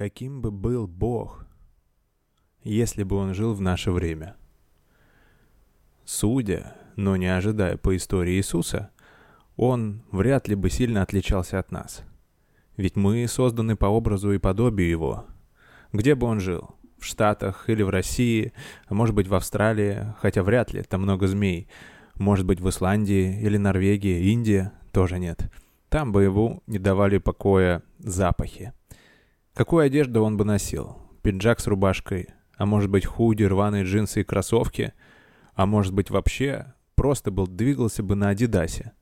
Каким бы был Бог, если бы он жил в наше время? Судя, но не ожидая по истории Иисуса, он вряд ли бы сильно отличался от нас. Ведь мы созданы по образу и подобию его. Где бы он жил? В Штатах или в России, а может быть в Австралии, хотя вряд ли, там много змей. Может быть в Исландии или Норвегии, Индии тоже нет. Там бы его не давали покоя запахи. Какую одежду он бы носил? Пиджак с рубашкой, а может быть худи, рваные джинсы и кроссовки, а может быть вообще просто был двигался бы на Адидасе.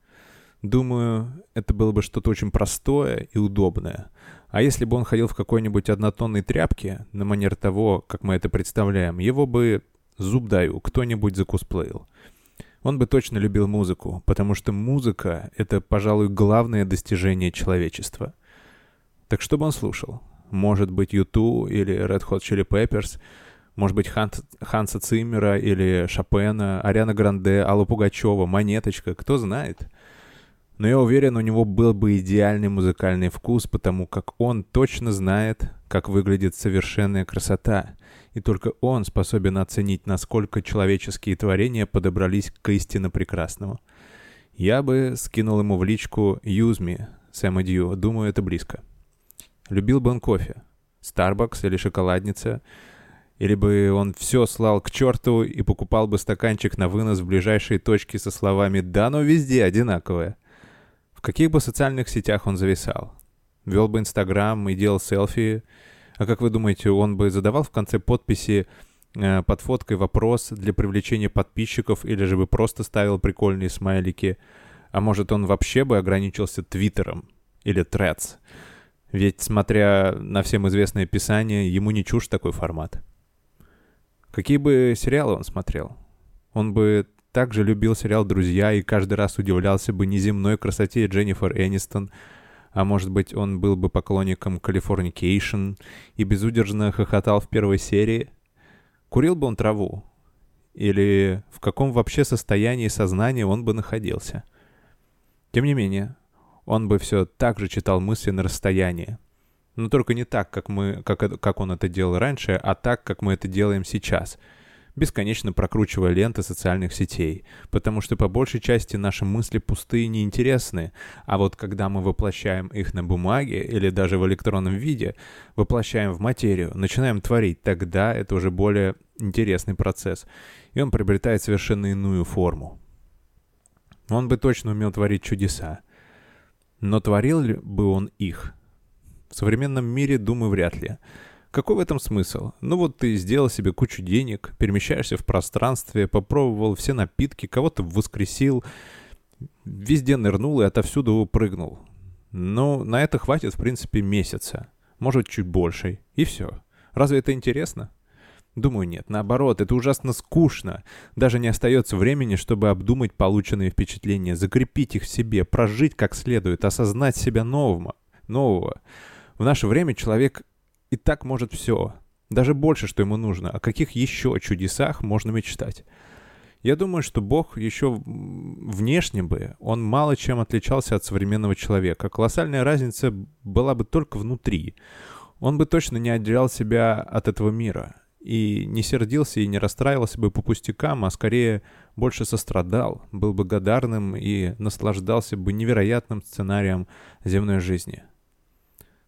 Думаю, это было бы что-то очень простое и удобное. А если бы он ходил в какой-нибудь однотонной тряпке, на манер того, как мы это представляем, его бы, зуб даю, кто-нибудь закусплеил. Он бы точно любил музыку, потому что музыка — это, пожалуй, главное достижение человечества. Так что бы он слушал? Может быть, U2 или Red Hot Chili Peppers, может быть, Ханса Циммера или Шопена, Ариана Гранде, Алла Пугачева, Монеточка, кто знает. Но я уверен, у него был бы идеальный музыкальный вкус, потому как он точно знает, как выглядит совершенная красота, и только он способен оценить, насколько человеческие творения подобрались к истинно прекрасному. Я бы скинул ему в личку Use Me, Sam and You, думаю, это близко. Любил бы он кофе, Старбакс или Шоколадница, или бы он все слал к черту и покупал бы стаканчик на вынос в ближайшей точке со словами «Да, но везде одинаковое». В каких бы социальных сетях он зависал? Вел бы Инстаграм и делал селфи. А как вы думаете, он бы задавал в конце подписи под фоткой вопрос для привлечения подписчиков или же бы просто ставил прикольные смайлики? А может, он вообще бы ограничился Твиттером или Threads? Ведь, смотря на всем известное писание, ему не чужд такой формат. Какие бы сериалы он смотрел? Он бы... также любил сериал «Друзья» и каждый раз удивлялся бы неземной красоте Дженнифер Энистон, а может быть, он был бы поклонником «Калифорникейшн» и безудержно хохотал в первой серии. Курил бы он траву? Или в каком вообще состоянии сознания он бы находился? Тем не менее, он бы все так же читал мысли на расстоянии. Но только не так, как он это делал раньше, а так, как мы это делаем сейчас — бесконечно прокручивая ленты социальных сетей, потому что по большей части наши мысли пустые и неинтересны, а вот когда мы воплощаем их на бумаге или даже в электронном виде, воплощаем в материю, начинаем творить, тогда это уже более интересный процесс, и он приобретает совершенно иную форму. Он бы точно умел творить чудеса, но творил ли бы он их? В современном мире, думаю, вряд ли. Какой в этом смысл? Ну вот ты сделал себе кучу денег, перемещаешься в пространстве, попробовал все напитки, кого-то воскресил, везде нырнул и отовсюду прыгнул. Ну, на это хватит, в принципе, месяца, может, чуть больше, и все. Разве это интересно? Думаю, нет. Наоборот, это ужасно скучно. Даже не остается времени, чтобы обдумать полученные впечатления, закрепить их в себе, прожить как следует, осознать себя нового. В наше время человек... и так может все, даже больше, что ему нужно. О каких еще чудесах можно мечтать? Я думаю, что Бог еще внешне бы, он мало чем отличался от современного человека. Колоссальная разница была бы только внутри. Он бы точно не отделял себя от этого мира. И не сердился, и не расстраивался бы по пустякам, а скорее больше сострадал, был благодарным и наслаждался бы невероятным сценарием земной жизни.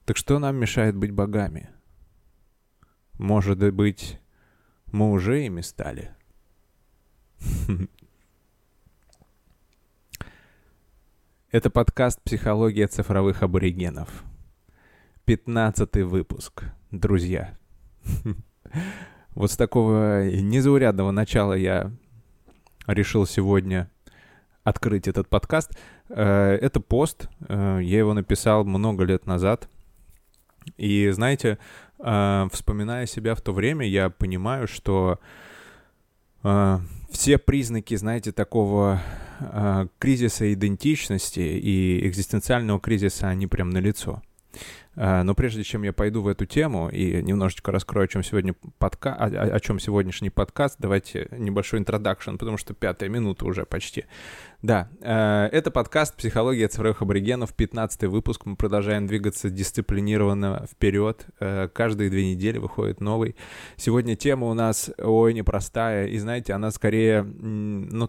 Так что нам мешает быть богами? Может быть, мы уже ими стали? Это подкаст «Психология цифровых аборигенов». 15-й выпуск, друзья. Вот с такого незаурядного начала я решил сегодня открыть этот подкаст. Это пост, я его написал много лет назад. И, знаете, вспоминая себя в то время, я понимаю, что все признаки, знаете, такого кризиса идентичности и экзистенциального кризиса, они прям налицо. Но прежде чем я пойду в эту тему и немножечко раскрою, о чем сегодняшний подкаст, давайте небольшой интродакшн, потому что 5-я минута уже почти. Да, это подкаст «Психология цифровых аборигенов», 15-й выпуск. Мы продолжаем двигаться дисциплинированно вперед. Каждые 2 недели выходит новый. Сегодня тема у нас, ой, непростая. И знаете, она скорее,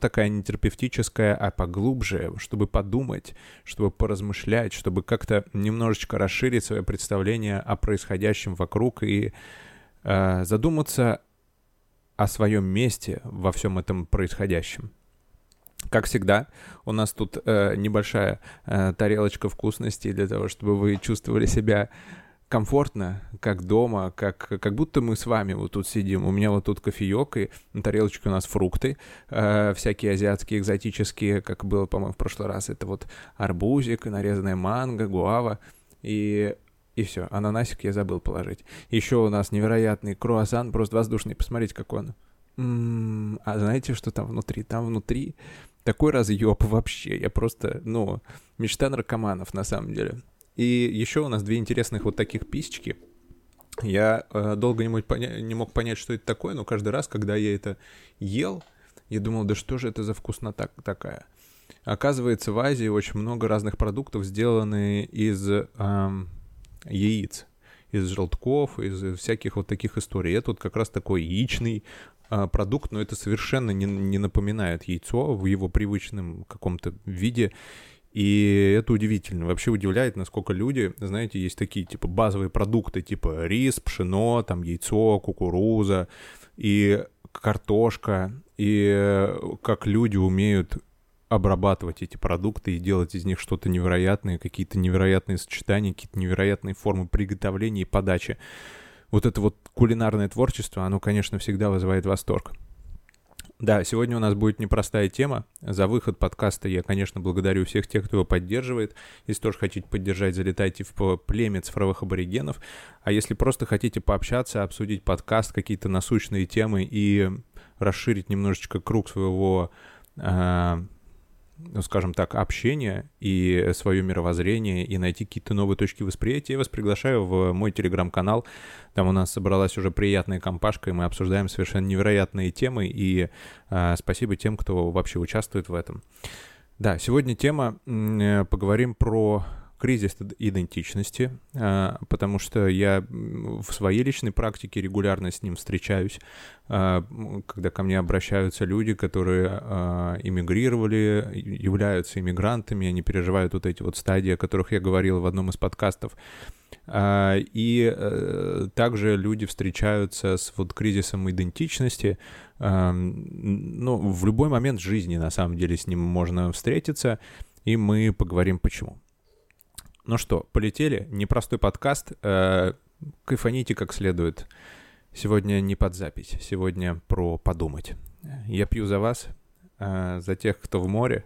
такая не терапевтическая, а поглубже, чтобы подумать, чтобы поразмышлять, чтобы как-то немножечко расширить свое представление о происходящем вокруг и задуматься о своем месте во всем этом происходящем. Как всегда, у нас тут небольшая тарелочка вкусностей для того, чтобы вы чувствовали себя комфортно, как дома, как будто мы с вами вот тут сидим. У меня вот тут кофеек, и на тарелочке у нас фрукты, всякие азиатские, экзотические, как было, по-моему, в прошлый раз. Это вот арбузик, нарезанная манго, гуава и все. Ананасик я забыл положить. Еще у нас невероятный круассан, просто воздушный. Посмотрите, какой он. А знаете, что там внутри? Там внутри такой разъеб вообще. Я просто, мечта наркоманов на самом деле. И еще у нас 2 интересных вот таких писечки. Я долго не мог понять, что это такое, но каждый раз, когда я это ел, я думал, да что же это за вкуснота такая. Оказывается, в Азии очень много разных продуктов, сделаны из яиц, из желтков, из всяких вот таких историй. Это вот как раз такой яичный продукт, но это совершенно не напоминает яйцо в его привычном каком-то виде. И это удивительно. Вообще удивляет, насколько люди, знаете, есть такие типа базовые продукты, типа рис, пшено, там яйцо, кукуруза и картошка. И как люди умеют обрабатывать эти продукты и делать из них что-то невероятное, какие-то невероятные сочетания, какие-то невероятные формы приготовления и подачи. Вот это вот кулинарное творчество, оно, конечно, всегда вызывает восторг. Да, сегодня у нас будет непростая тема. За выход подкаста я, конечно, благодарю всех тех, кто его поддерживает. Если тоже хотите поддержать, залетайте в племя цифровых аборигенов. А если просто хотите пообщаться, обсудить подкаст, какие-то насущные темы и расширить немножечко круг своего, общения и свое мировоззрение, и найти какие-то новые точки восприятия, я вас приглашаю в мой телеграм-канал. Там у нас собралась уже приятная компашка, и мы обсуждаем совершенно невероятные темы, и спасибо тем, кто вообще участвует в этом. Да, сегодня тема, поговорим про кризис идентичности, потому что я в своей личной практике регулярно с ним встречаюсь, когда ко мне обращаются люди, которые эмигрировали, являются иммигрантами, они переживают вот эти вот стадии, о которых я говорил в одном из подкастов. И также люди встречаются с вот кризисом идентичности. В любой момент жизни, на самом деле, с ним можно встретиться, и мы поговорим почему. Ну что, полетели. Непростой подкаст. Кайфаните как следует. Сегодня не под запись. Сегодня про подумать. Я пью за вас, за тех, кто в море.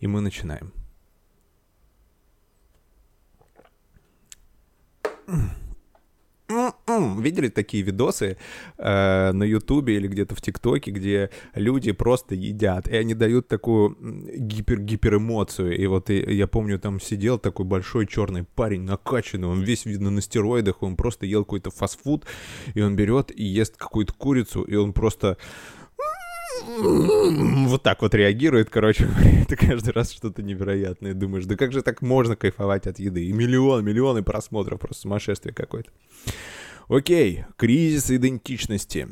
И мы начинаем. Видели такие видосы на Ютубе или где-то в ТикТоке, где люди просто едят, и они дают такую гиперэмоцию. И вот я помню, там сидел такой большой черный парень, накачанный, он весь, видно, на стероидах, он просто ел какой-то фастфуд, и он берет и ест какую-то курицу, и он просто вот так вот реагирует, короче. Это каждый раз что-то невероятное. Думаешь, да как же так можно кайфовать от еды? И миллионы просмотров, просто сумасшествие какое-то. Окей, кризис идентичности.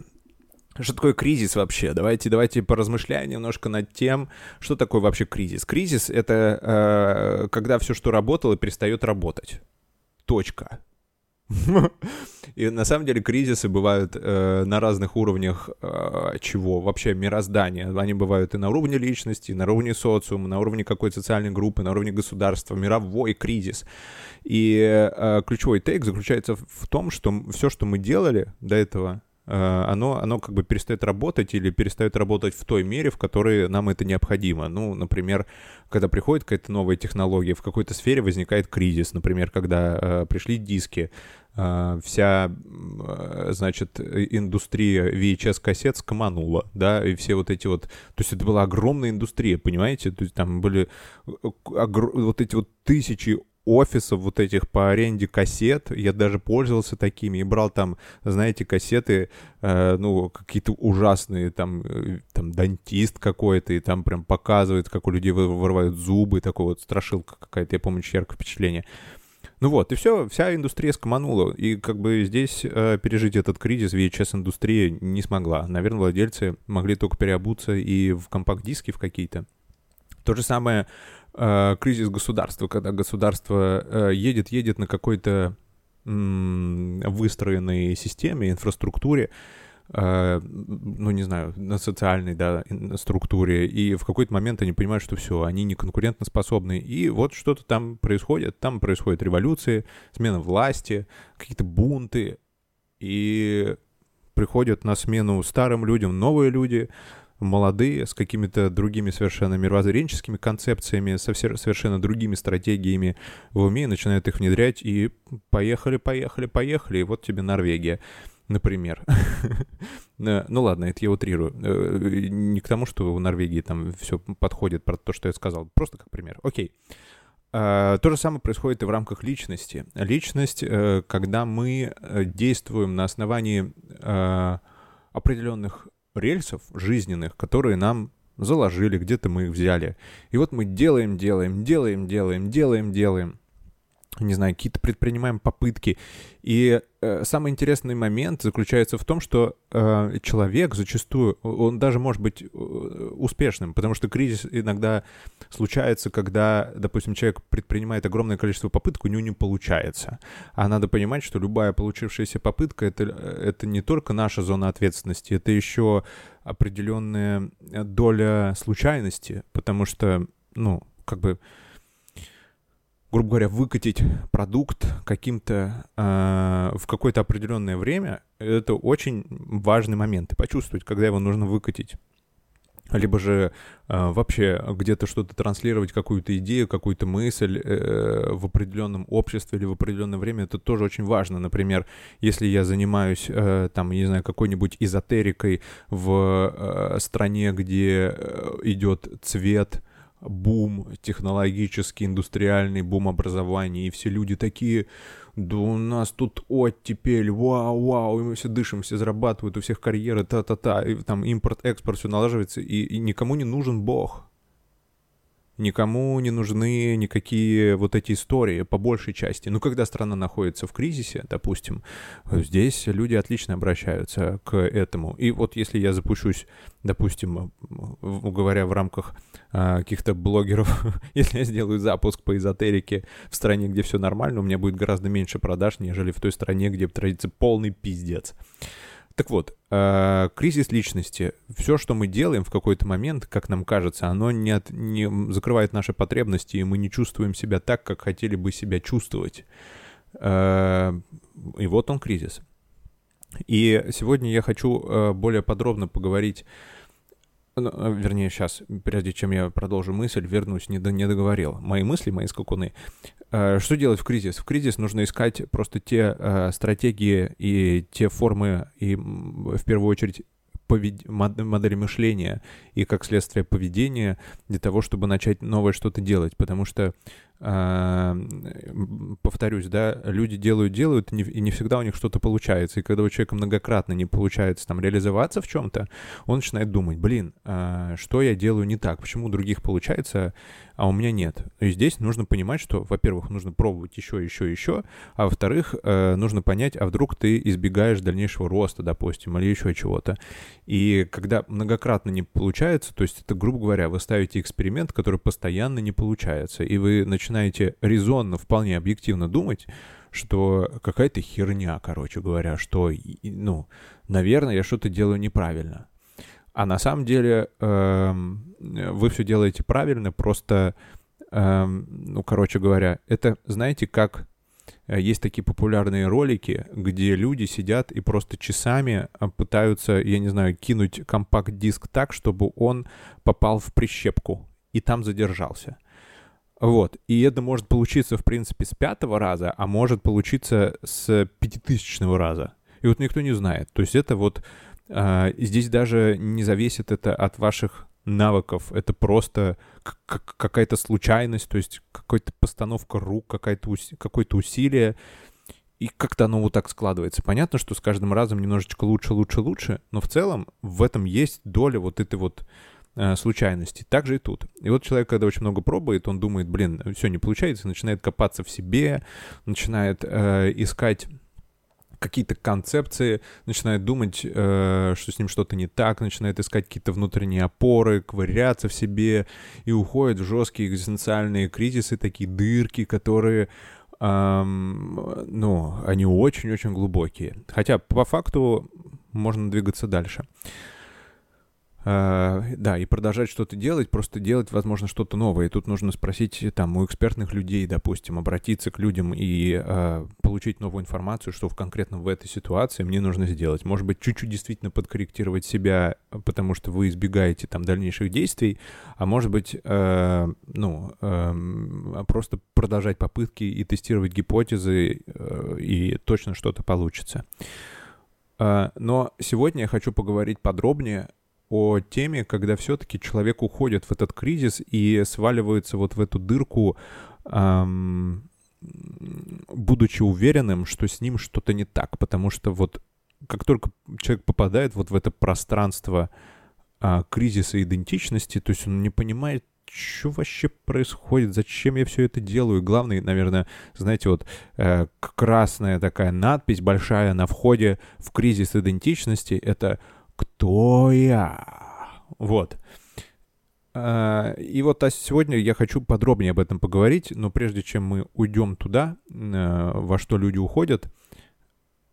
Что такое кризис вообще? Давайте поразмышляем немножко над тем, что такое вообще кризис. Кризис — это когда все, что работало, перестает работать. Точка. И на самом деле кризисы бывают на разных уровнях чего? Вообще мироздания. Они бывают и на уровне личности, и на уровне социума, на уровне какой-то социальной группы, на уровне государства. Мировой кризис. И ключевой тейк заключается в том, что все, что мы делали до этого, оно как бы перестает работать или перестает работать в той мере, в которой нам это необходимо. Например, когда приходит какая-то новая технология, в какой-то сфере возникает кризис. Например, когда пришли диски, вся, индустрия VHS-кассет скоманула, да, и все вот эти вот... То есть это была огромная индустрия, понимаете? То есть там были вот эти вот тысячи офисов вот этих по аренде кассет. Я даже пользовался такими и брал там, знаете, кассеты, ну, какие-то ужасные, там дантист какой-то, и там прям показывает, как у людей вырывают зубы, такой вот страшилка какая-то, я помню, яркое впечатление. Ну вот, и все, вся индустрия скоманула, и как бы здесь пережить этот кризис VHS-индустрия не смогла. Наверное, владельцы могли только переобуться и в компакт-диски в какие-то. То же самое кризис государства, когда государство едет на какой-то выстроенной системе, инфраструктуре, ну, не знаю, на социальной, да, структуре, и в какой-то момент они понимают, что все, они не конкурентоспособны, и вот что-то там происходят революции, смена власти, какие-то бунты, и приходят на смену старым людям новые люди, молодые, с какими-то другими совершенно мировоззренческими концепциями, со совершенно другими стратегиями в уме, начинают их внедрять, и поехали, и вот тебе Норвегия. Например. Ну ладно, это я утрирую. Не к тому, что в Норвегии там все подходит про то, что я сказал. Просто как пример. Окей. То же самое происходит и в рамках личности. Личность, когда мы действуем на основании определенных рельсов жизненных, которые нам заложили, где-то мы их взяли. И вот мы делаем. Не знаю, какие-то предпринимаем попытки. И самый интересный момент заключается в том, что человек зачастую, он даже может быть успешным, потому что кризис иногда случается, когда, допустим, человек предпринимает огромное количество попыток, у него не получается. А надо понимать, что любая получившаяся попытка — это не только наша зона ответственности, это еще определенная доля случайности, потому что, ну, как бы... грубо говоря, выкатить продукт каким-то в какое-то определенное время, это очень важный момент. И почувствовать, когда его нужно выкатить. Либо же вообще где-то что-то транслировать, какую-то идею, какую-то мысль в определенном обществе или в определенное время, это тоже очень важно. Например, если я занимаюсь, там, не знаю, какой-нибудь эзотерикой в стране, где идет цвет, бум технологический, индустриальный, бум образования, и все люди такие, да у нас тут оттепель, вау, и мы все дышим, все зарабатывают, у всех карьеры, и там импорт-экспорт, все налаживается, и никому не нужен Бог. Никому не нужны никакие вот эти истории, по большей части. Ну, когда страна находится в кризисе, допустим, здесь люди отлично обращаются к этому. И вот если я запущусь, допустим, говоря в рамках каких-то блогеров, если я сделаю запуск по эзотерике в стране, где все нормально, у меня будет гораздо меньше продаж, нежели в той стране, где традиция полный пиздец. Так вот, кризис личности. Все, что мы делаем в какой-то момент, как нам кажется, оно не закрывает наши потребности, и мы не чувствуем себя так, как хотели бы себя чувствовать. И вот он, кризис. И сегодня я хочу более подробно поговорить, вернее, сейчас, прежде чем я продолжу мысль, вернусь, не договорил. Мои мысли, мои скакуны. Что делать в кризис? В кризис нужно искать просто те стратегии и те формы, и в первую очередь модели мышления и, как следствие, поведения для того, чтобы начать новое что-то делать. Потому что, повторюсь, да, люди делают, и не всегда у них что-то получается. И когда у человека многократно не получается там реализоваться в чем-то, он начинает думать, что я делаю не так, почему у других получается, а у меня нет. И здесь нужно понимать, что, во-первых, нужно пробовать еще, а во-вторых, нужно понять, а вдруг ты избегаешь дальнейшего роста, допустим, или еще чего-то. И когда многократно не получается, то есть это, грубо говоря, вы ставите эксперимент, который постоянно не получается, и вы начинаете резонно, вполне объективно думать, что какая-то херня, короче говоря, что, ну, наверное, я что-то делаю неправильно. А на самом деле вы все делаете правильно, просто, ну, короче говоря, это, знаете, как... Есть такие популярные ролики, где люди сидят и просто часами пытаются, я не знаю, кинуть компакт-диск так, чтобы он попал в прищепку и там задержался. Вот. И это может получиться, в принципе, с 5-го раза, а может получиться с 5000-го раза. И вот никто не знает. То есть это вот здесь даже не зависит это от ваших навыков, это просто какая-то случайность, то есть какая-то постановка рук, какое-то усилие, и как-то оно вот так складывается. Понятно, что с каждым разом немножечко лучше, но в целом в этом есть доля вот этой вот случайности. Так же и тут. И вот человек, когда очень много пробует, он думает, блин, все не получается, начинает копаться в себе, начинает искать какие-то концепции, начинает думать, что с ним что-то не так, начинает искать какие-то внутренние опоры, ковыряться в себе и уходит в жесткие экзистенциальные кризисы, такие дырки, которые, они очень-очень глубокие. Хотя по факту можно двигаться дальше. Да, и продолжать что-то делать, просто делать, возможно, что-то новое. И тут нужно спросить там у экспертных людей, допустим, обратиться к людям и получить новую информацию, что конкретно в этой ситуации мне нужно сделать. Может быть, чуть-чуть действительно подкорректировать себя, потому что вы избегаете там дальнейших действий, а может быть, просто продолжать попытки и тестировать гипотезы, и точно что-то получится. Но сегодня я хочу поговорить подробнее о теме, когда все-таки человек уходит в этот кризис и сваливается вот в эту дырку, будучи уверенным, что с ним что-то не так. Потому что вот как только человек попадает вот в это пространство кризиса идентичности, то есть он не понимает, что вообще происходит, зачем я все это делаю. Главное, наверное, знаете, вот красная такая надпись большая на входе в кризис идентичности — это «Кто я?» Вот. И вот сегодня я хочу подробнее об этом поговорить, но прежде чем мы уйдем туда, во что люди уходят,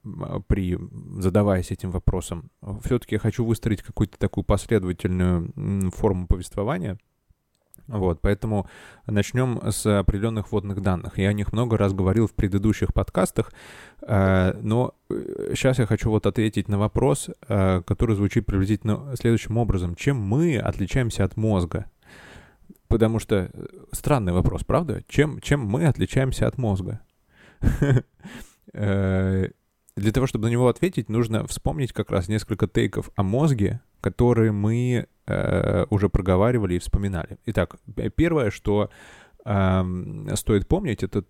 задаваясь этим вопросом, все-таки я хочу выстроить какую-то такую последовательную форму повествования. Вот, поэтому начнем с определенных вводных данных. Я о них много раз говорил в предыдущих подкастах, но сейчас я хочу вот ответить на вопрос, который звучит приблизительно следующим образом. Чем мы отличаемся от мозга? Потому что странный вопрос, правда? Чем мы отличаемся от мозга? Для того, чтобы на него ответить, нужно вспомнить как раз несколько тейков о мозге, которые мы уже проговаривали и вспоминали. Итак, первое, что стоит помнить, это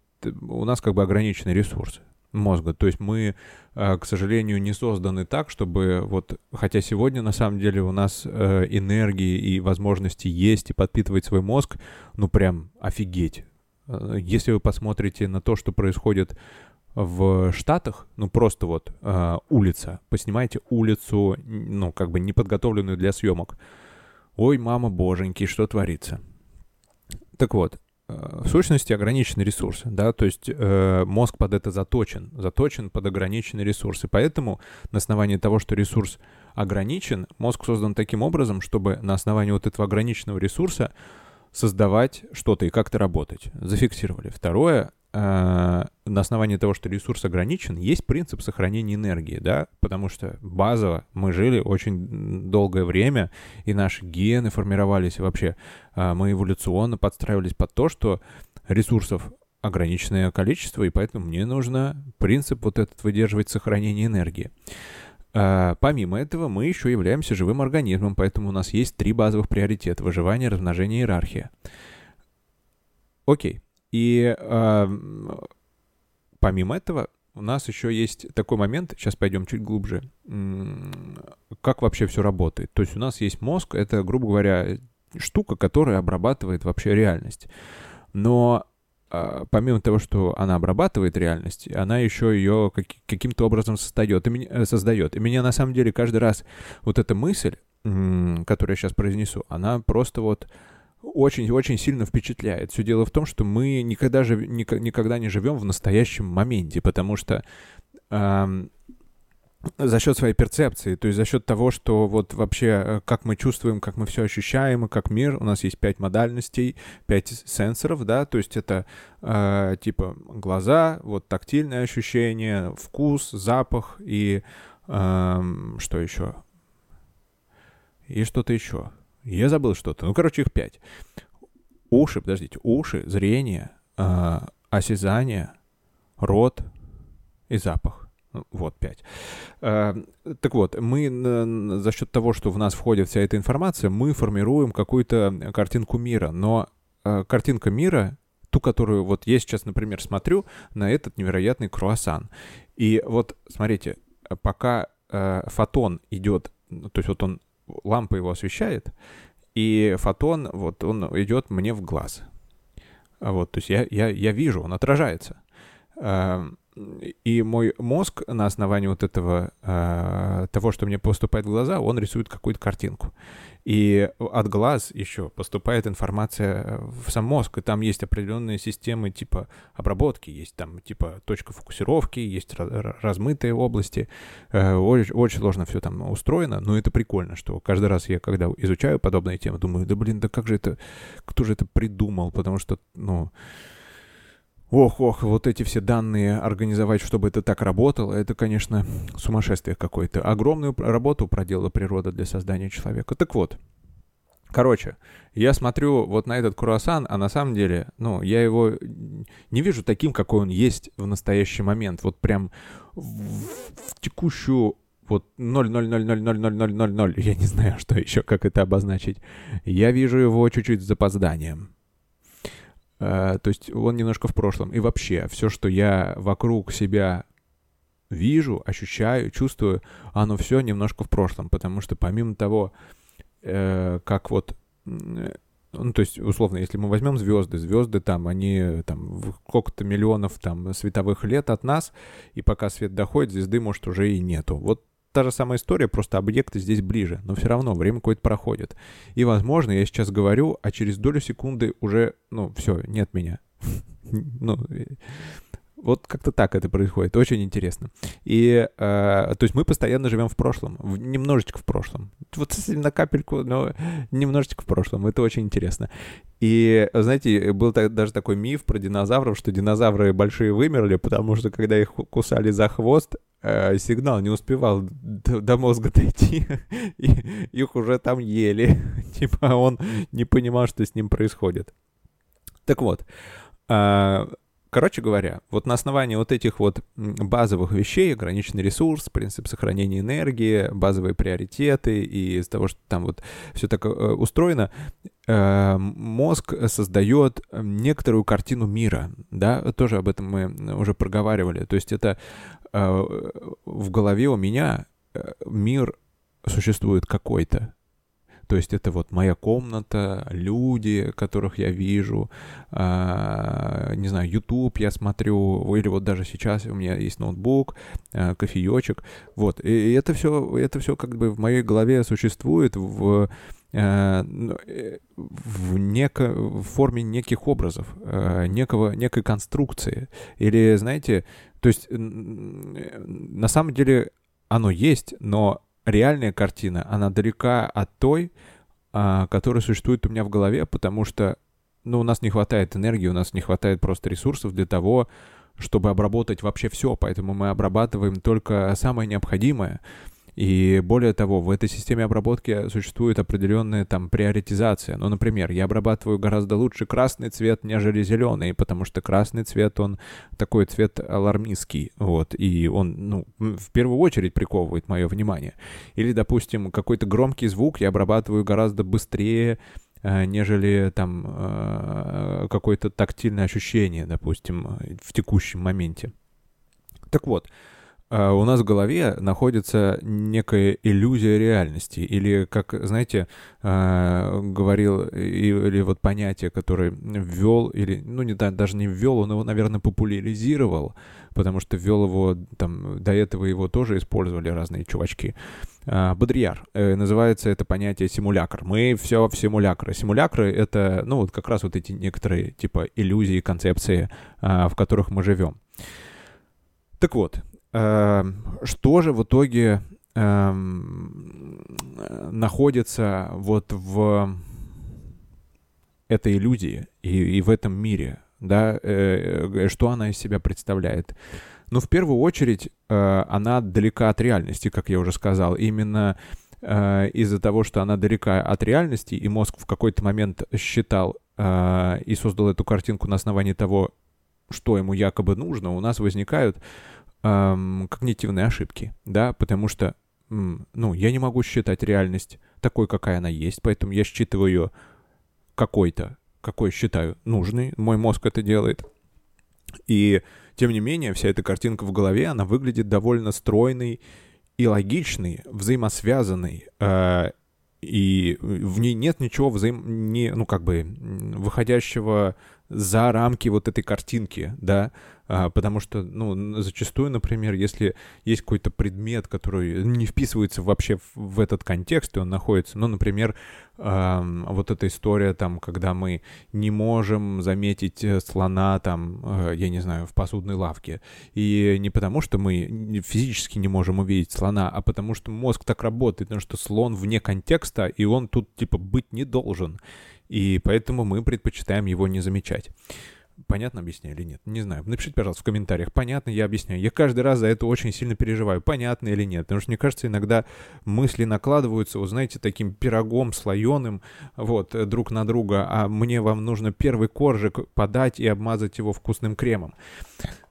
у нас как бы ограниченный ресурс мозга. То есть мы, к сожалению, не созданы так, чтобы вот, хотя сегодня на самом деле у нас энергии и возможности есть и подпитывать свой мозг, ну прям офигеть. Если вы посмотрите на то, что происходит в Штатах, ну просто вот улица, поснимайте улицу, ну как бы неподготовленную для съемок. Ой, мама боженьки, что творится? Так вот, в сущности ограничены ресурсы, да, то есть мозг под это заточен под ограниченные ресурсы. Поэтому на основании того, что ресурс ограничен, мозг создан таким образом, чтобы на основании вот этого ограниченного ресурса создавать что-то и как-то работать. Зафиксировали. Второе, на основании того, что ресурс ограничен, есть принцип сохранения энергии, да, потому что базово мы жили очень долгое время, и наши гены формировались, и вообще мы эволюционно подстраивались под то, что ресурсов ограниченное количество, и поэтому мне нужно принцип вот этот выдерживать сохранение энергии. Помимо этого, мы еще являемся живым организмом, поэтому у нас есть три базовых приоритета: выживание, размножение и иерархия. Окей. И помимо этого у нас еще есть такой момент, сейчас пойдем чуть глубже, как вообще все работает. То есть у нас есть мозг, это, грубо говоря, штука, которая обрабатывает вообще реальность. Но помимо того, что она обрабатывает реальность, она еще ее каким-то образом создает. И меня на самом деле каждый раз вот эта мысль, которую я сейчас произнесу, она просто вот очень-очень сильно впечатляет. Все дело в том, что мы никогда не живем в настоящем моменте, потому что за счет своей перцепции, то есть за счет того, что вот вообще как мы чувствуем, как мы все ощущаем, и как мир, у нас есть 5 модальностей, 5 сенсоров, да, то есть это типа глаза, вот тактильное ощущение, вкус, запах и что еще? И что-то еще. Я забыл что-то. Их 5. Уши, зрение, осязание, рот и запах. Вот, 5. Так вот, мы за счет того, что в нас входит вся эта информация, мы формируем какую-то картинку мира. Но картинка мира, ту, которую вот я сейчас, например, смотрю на этот невероятный круассан. И вот, смотрите, пока фотон идет, то есть вот он, лампа его освещает, и фотон, вот он идет мне в глаз. Вот, то есть я вижу, он отражается. И мой мозг на основании вот этого, того, что мне поступает в глаза, он рисует какую-то картинку. И от глаз еще поступает информация в сам мозг. И там есть определенные системы типа обработки, есть там типа точка фокусировки, есть размытые области. Очень сложно все там устроено, но это прикольно, что каждый раз я, когда изучаю подобные темы, думаю, да блин, да как же это, кто же это придумал, потому что, ну... Ох, вот эти все данные организовать, чтобы это так работало, это, конечно, сумасшествие какое-то. Огромную работу проделала природа для создания человека. Так вот, короче, я смотрю вот на этот круассан, а на самом деле, ну, я его не вижу таким, какой он есть в настоящий момент. Вот прям в текущую... Вот 0,000000000, я не знаю, что еще, как это обозначить. Я вижу его чуть-чуть с запозданием. То есть он немножко в прошлом. И вообще, все, что я вокруг себя вижу, ощущаю, чувствую, оно все немножко в прошлом. Потому что помимо того, как вот... Ну, то есть, условно, если мы возьмем звезды там, они там сколько-то миллионов там световых лет от нас, и пока свет доходит, звезды, может, уже и нету. Вот та же самая история, просто объекты здесь ближе. Но все равно время какое-то проходит. И, возможно, я сейчас говорю, а через долю секунды уже, ну, все, нет меня. Ну, вот как-то так это происходит. Очень интересно. И, то есть мы постоянно живем в прошлом. Немножечко в прошлом. Вот на капельку, но немножечко в прошлом. Это очень интересно. И, знаете, был даже такой миф про динозавров, что динозавры большие вымерли, потому что, когда их кусали за хвост, сигнал не успевал до мозга дойти, и их уже там ели. Типа он не понимал, что с ним происходит. Так вот, короче говоря, вот на основании вот этих вот базовых вещей, ограниченный ресурс, принцип сохранения энергии, базовые приоритеты и из того, что там вот все так устроено, мозг создает некоторую картину мира, да, тоже об этом мы уже проговаривали, то есть это в голове у меня мир существует какой-то. То есть это вот моя комната, люди, которых я вижу, не знаю, YouTube я смотрю, или вот даже сейчас у меня есть ноутбук, кофеечек, вот. И это все как бы в моей голове существует в форме неких образов, некой конструкции. Или, знаете, то есть на самом деле оно есть, но реальная картина, она далека от той, которая существует у меня в голове, потому что, ну, у нас не хватает энергии, у нас не хватает просто ресурсов для того, чтобы обработать вообще все, поэтому мы обрабатываем только самое необходимое. И более того, в этой системе обработки существует определенная там приоритизация. Ну, например, я обрабатываю гораздо лучше красный цвет, нежели зеленый, потому что красный цвет, он такой цвет алармистский, вот, и он, ну, в первую очередь приковывает мое внимание. Или, допустим, какой-то громкий звук я обрабатываю гораздо быстрее, нежели там какое-то тактильное ощущение, допустим, в текущем моменте. Так вот, у нас в голове находится некая иллюзия реальности. Или, как, знаете, говорил, или вот понятие, которое ввел, или, ну, не, даже не ввел, он его, наверное, популяризировал, потому что ввел его, там, до этого его тоже использовали разные чувачки. Бодрияр. Называется это понятие симулякр. Мы все в симулякры. Симулякры — это, ну, вот как раз вот эти некоторые, типа, иллюзии, концепции, в которых мы живем. Так вот, что же в итоге находится вот в этой иллюзии и в этом мире, да, что она из себя представляет? Ну, в первую очередь, она далека от реальности, как я уже сказал, именно из-за того, что она далека от реальности, и мозг в какой-то момент считал и создал эту картинку на основании того, что ему якобы нужно, у нас возникают когнитивные ошибки, да, потому что, ну, я не могу считать реальность такой, какая она есть, поэтому я считываю ее какой-то, какой считаю нужный, мой мозг это делает, и тем не менее вся эта картинка в голове, она выглядит довольно стройной и логичной, взаимосвязанной, и в ней нет ничего ну, как бы, выходящего за рамки вот этой картинки, да, потому что, ну, зачастую, например, если есть какой-то предмет, который не вписывается вообще в этот контекст, и он находится, ну, например, вот эта история, там, когда мы не можем заметить слона, там, я не знаю, в посудной лавке, и не потому, что мы физически не можем увидеть слона, а потому что мозг так работает, потому что слон вне контекста, и он тут, типа, быть не должен, и поэтому мы предпочитаем его не замечать. Понятно объясняю или нет? Не знаю. Напишите, пожалуйста, в комментариях. Понятно, я объясняю. Я каждый раз за это очень сильно переживаю. Понятно или нет? Потому что, мне кажется, иногда мысли накладываются, вы знаете, таким пирогом слоеным, вот, друг на друга, а мне вам нужно первый коржик подать и обмазать его вкусным кремом.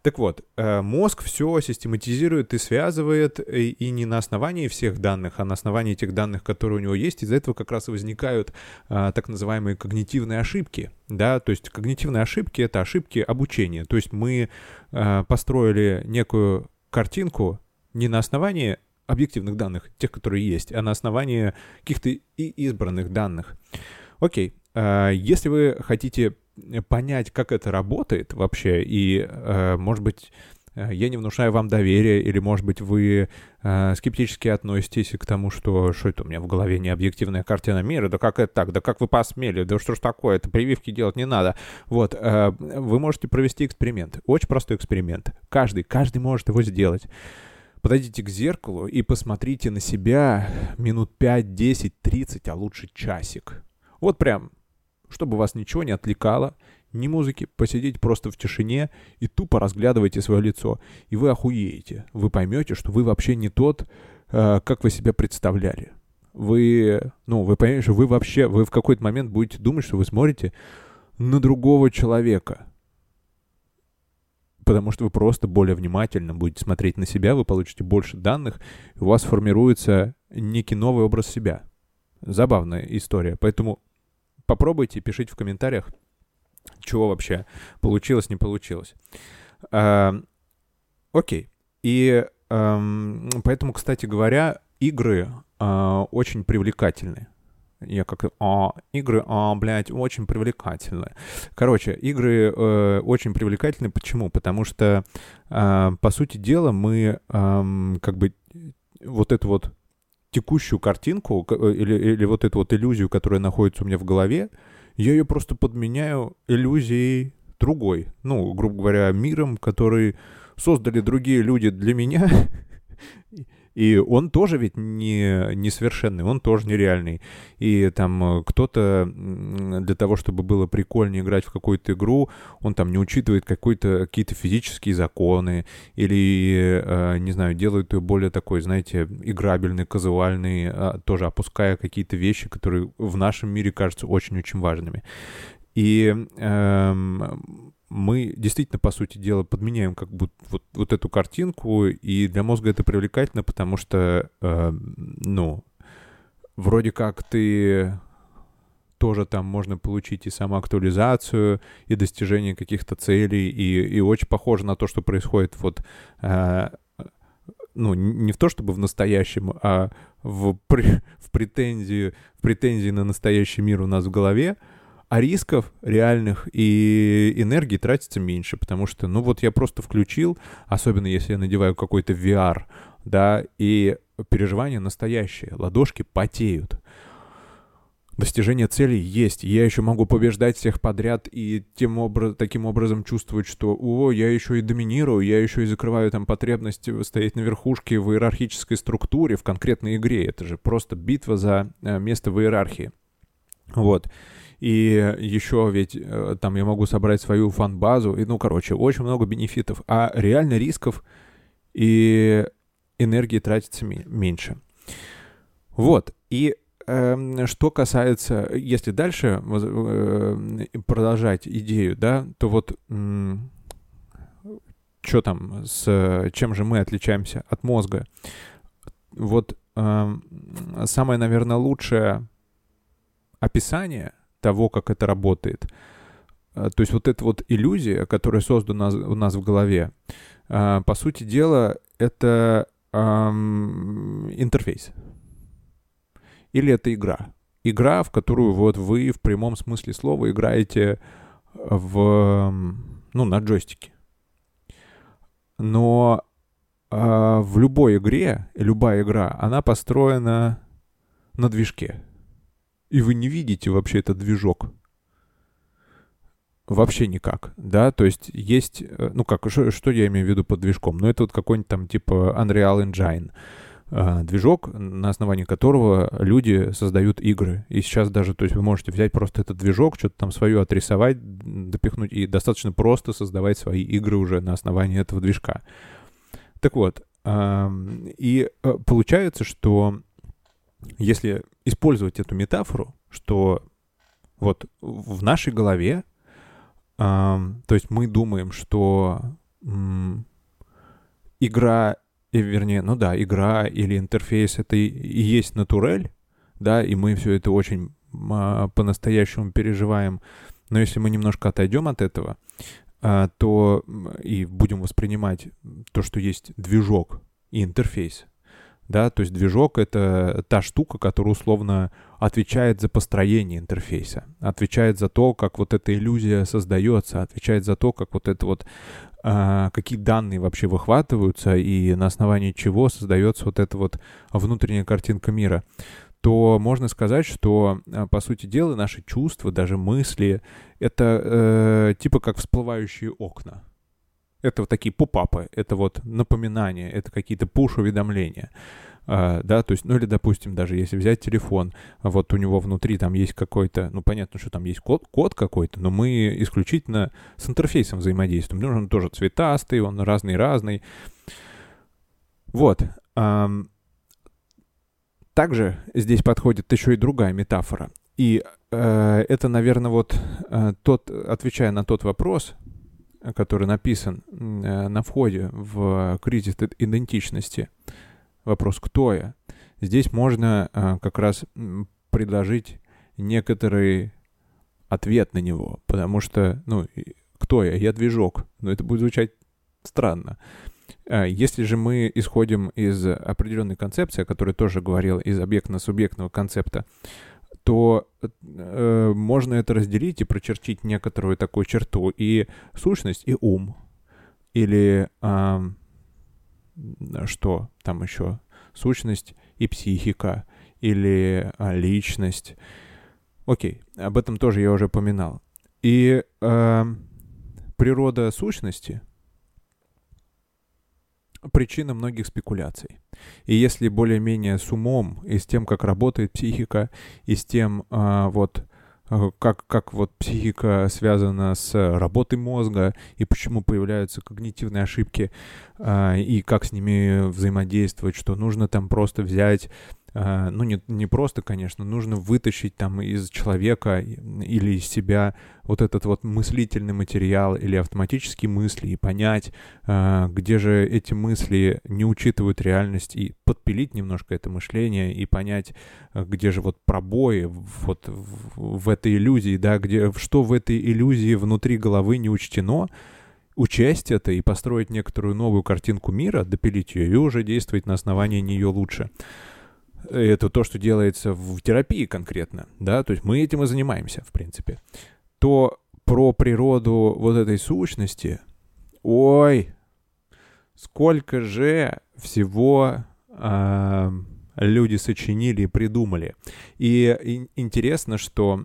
Так вот, мозг все систематизирует и связывает, и не на основании всех данных, а на основании тех данных, которые у него есть. Из-за этого как раз и возникают так называемые когнитивные ошибки. Да? То есть когнитивные ошибки — это ошибки обучения. То есть мы построили некую картинку не на основании объективных данных, тех, которые есть, а на основании каких-то и избранных данных. Окей. Если вы хотите понять, как это работает вообще, и, может быть, я не внушаю вам доверия, или, может быть, вы скептически относитесь к тому, что это у меня в голове не объективная картина мира, да как это так, да как вы посмели, да что ж такое, это прививки делать не надо. Вот, вы можете провести эксперимент, очень простой эксперимент, каждый может его сделать. Подойдите к зеркалу и посмотрите на себя минут 5, 10, 30, а лучше часик. Вот прям, чтобы вас ничего не отвлекало, ни музыки, посидите просто в тишине и тупо разглядывайте свое лицо. И вы охуеете. Вы поймете, что вы вообще не тот, как вы себя представляли. Вы поймете, что вы в какой-то момент будете думать, что вы смотрите на другого человека. Потому что вы просто более внимательно будете смотреть на себя, вы получите больше данных, и у вас формируется некий новый образ себя. Забавная история. Поэтому попробуйте, пишите в комментариях, чего вообще получилось, не получилось. Окей. И поэтому, кстати говоря, игры очень привлекательны. Я как-то... очень привлекательны. Короче, игры очень привлекательны. Почему? Потому что, по сути дела, мы как бы вот это вот текущую картинку или вот эту вот иллюзию, которая находится у меня в голове, я ее просто подменяю иллюзией другой. Ну, грубо говоря, миром, который создали другие люди для меня. И он тоже ведь не совершенный, он тоже нереальный. И там кто-то для того, чтобы было прикольнее играть в какую-то игру, он там не учитывает какие-то физические законы или, не знаю, делает ее более такой, знаете, играбельной, казуальной, тоже опуская какие-то вещи, которые в нашем мире кажутся очень-очень важными. И мы действительно, по сути дела, подменяем как будто вот эту картинку, и для мозга это привлекательно, потому что, вроде как ты тоже там можно получить и самоактуализацию, и достижение каких-то целей, и очень похоже на то, что происходит не в то чтобы в настоящем, а в претензии на настоящий мир у нас в голове, а рисков реальных и энергии тратится меньше, потому что, я просто включил, особенно если я надеваю какой-то VR, да, и переживания настоящие, ладошки потеют. Достижение целей есть, я еще могу побеждать всех подряд и таким образом чувствовать, что, я еще и доминирую, я еще и закрываю там потребность стоять на верхушке в иерархической структуре, в конкретной игре, это же просто битва за место в иерархии. Вот. И еще ведь там я могу собрать свою фан-базу. И, очень много бенефитов. А реально рисков и энергии тратится меньше. Вот. И что касается... Если дальше продолжать идею, да, то что там, с чем же мы отличаемся от мозга. Вот самое, наверное, лучшее описание того, как это работает. То есть вот эта вот иллюзия, которая создана у нас в голове, по сути дела, это интерфейс. Или это игра. Игра, в которую вот вы в прямом смысле слова играете на джойстике. Но в любой игре, любая игра, она построена на движке. И вы не видите вообще этот движок. Вообще никак, да, то есть, что я имею в виду под движком? Ну, это вот какой-нибудь там типа Unreal Engine, движок, на основании которого люди создают игры. И сейчас даже, то есть вы можете взять просто этот движок, что-то там свое отрисовать, допихнуть, и достаточно просто создавать свои игры уже на основании этого движка. Так вот, и получается, что если использовать эту метафору, что вот в нашей голове, то есть мы думаем, что игра или интерфейс — это и есть натурель, да, и мы все это очень по-настоящему переживаем. Но если мы немножко отойдем от этого, то и будем воспринимать то, что есть движок и интерфейс, да, то есть движок — это та штука, которая условно отвечает за построение интерфейса, отвечает за то, как вот эта иллюзия создается, отвечает за то, как вот это вот, какие данные вообще выхватываются и на основании чего создается вот эта вот внутренняя картинка мира, то можно сказать, что, по сути дела, наши чувства, даже мысли, это типа как всплывающие окна. Это вот такие поп-апы, это вот напоминания, это какие-то пуш-уведомления, да, то есть, ну или, допустим, даже если взять телефон, вот у него внутри там есть какой-то, ну понятно, что там есть код какой-то, но мы исключительно с интерфейсом взаимодействуем, потому что он тоже цветастый, он разный-разный. Вот. Также здесь подходит еще и другая метафора, и это, наверное, вот отвечая на тот вопрос, который написан на входе в кризис идентичности. Вопрос «Кто я?». Здесь можно как раз предложить некоторый ответ на него, потому что, кто я? Я движок. Но это будет звучать странно. Если же мы исходим из определенной концепции, о которой тоже говорил, из объектно-субъектного концепта, то можно это разделить и прочертить некоторую такую черту. И сущность, и ум. Или что там еще? Сущность и психика. Или личность. Окей, об этом тоже я уже упоминал. И природа сущности — причина многих спекуляций. И если более-менее с умом и с тем, как работает психика, и с тем, как вот психика связана с работой мозга, и почему появляются когнитивные ошибки, и как с ними взаимодействовать, что нужно там просто взять, не просто, конечно, нужно вытащить там из человека или из себя вот этот вот мыслительный материал или автоматические мысли и понять, где же эти мысли не учитывают реальность, и подпилить немножко это мышление и понять, где же вот пробои вот в этой иллюзии, да, что в этой иллюзии внутри головы не учтено, учесть это и построить некоторую новую картинку мира, допилить ее и уже действовать на основании нее лучше. Это то, что делается в терапии конкретно, да, то есть мы этим и занимаемся, в принципе, то про природу вот этой сущности, сколько же всего люди сочинили и придумали. И интересно, что,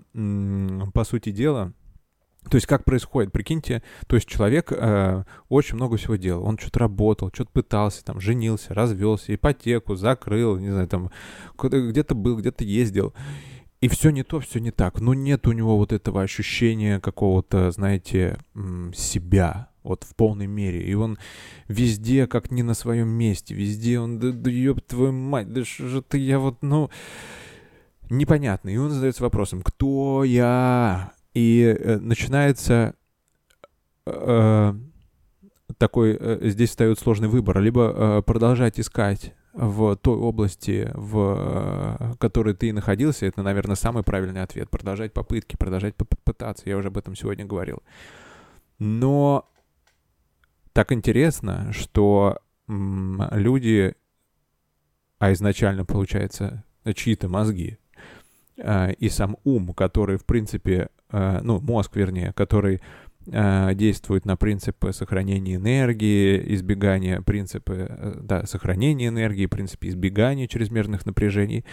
по сути дела, то есть как происходит, прикиньте, то есть человек очень много всего делал, он что-то работал, что-то пытался, там, женился, развелся, ипотеку закрыл, не знаю, там, где-то был, где-то ездил, и все не то, все не так, но нет у него вот этого ощущения какого-то, знаете, себя, вот в полной мере, и он везде как не на своем месте, везде он, да ёб твою мать, да что же ты, я вот, непонятно, и он задается вопросом, кто я? И начинается такой, здесь встает сложный выбор. Либо продолжать искать в той области, в которой ты находился, это, наверное, самый правильный ответ. Продолжать попытки, продолжать пытаться. Я уже об этом сегодня говорил. Но так интересно, что люди, а изначально, получается, чьи-то мозги и сам ум, который, в принципе, ну, мозг, вернее, который действует на принципы сохранения энергии, избегания принципы, да, сохранения энергии, принципе избегания чрезмерных напряжений,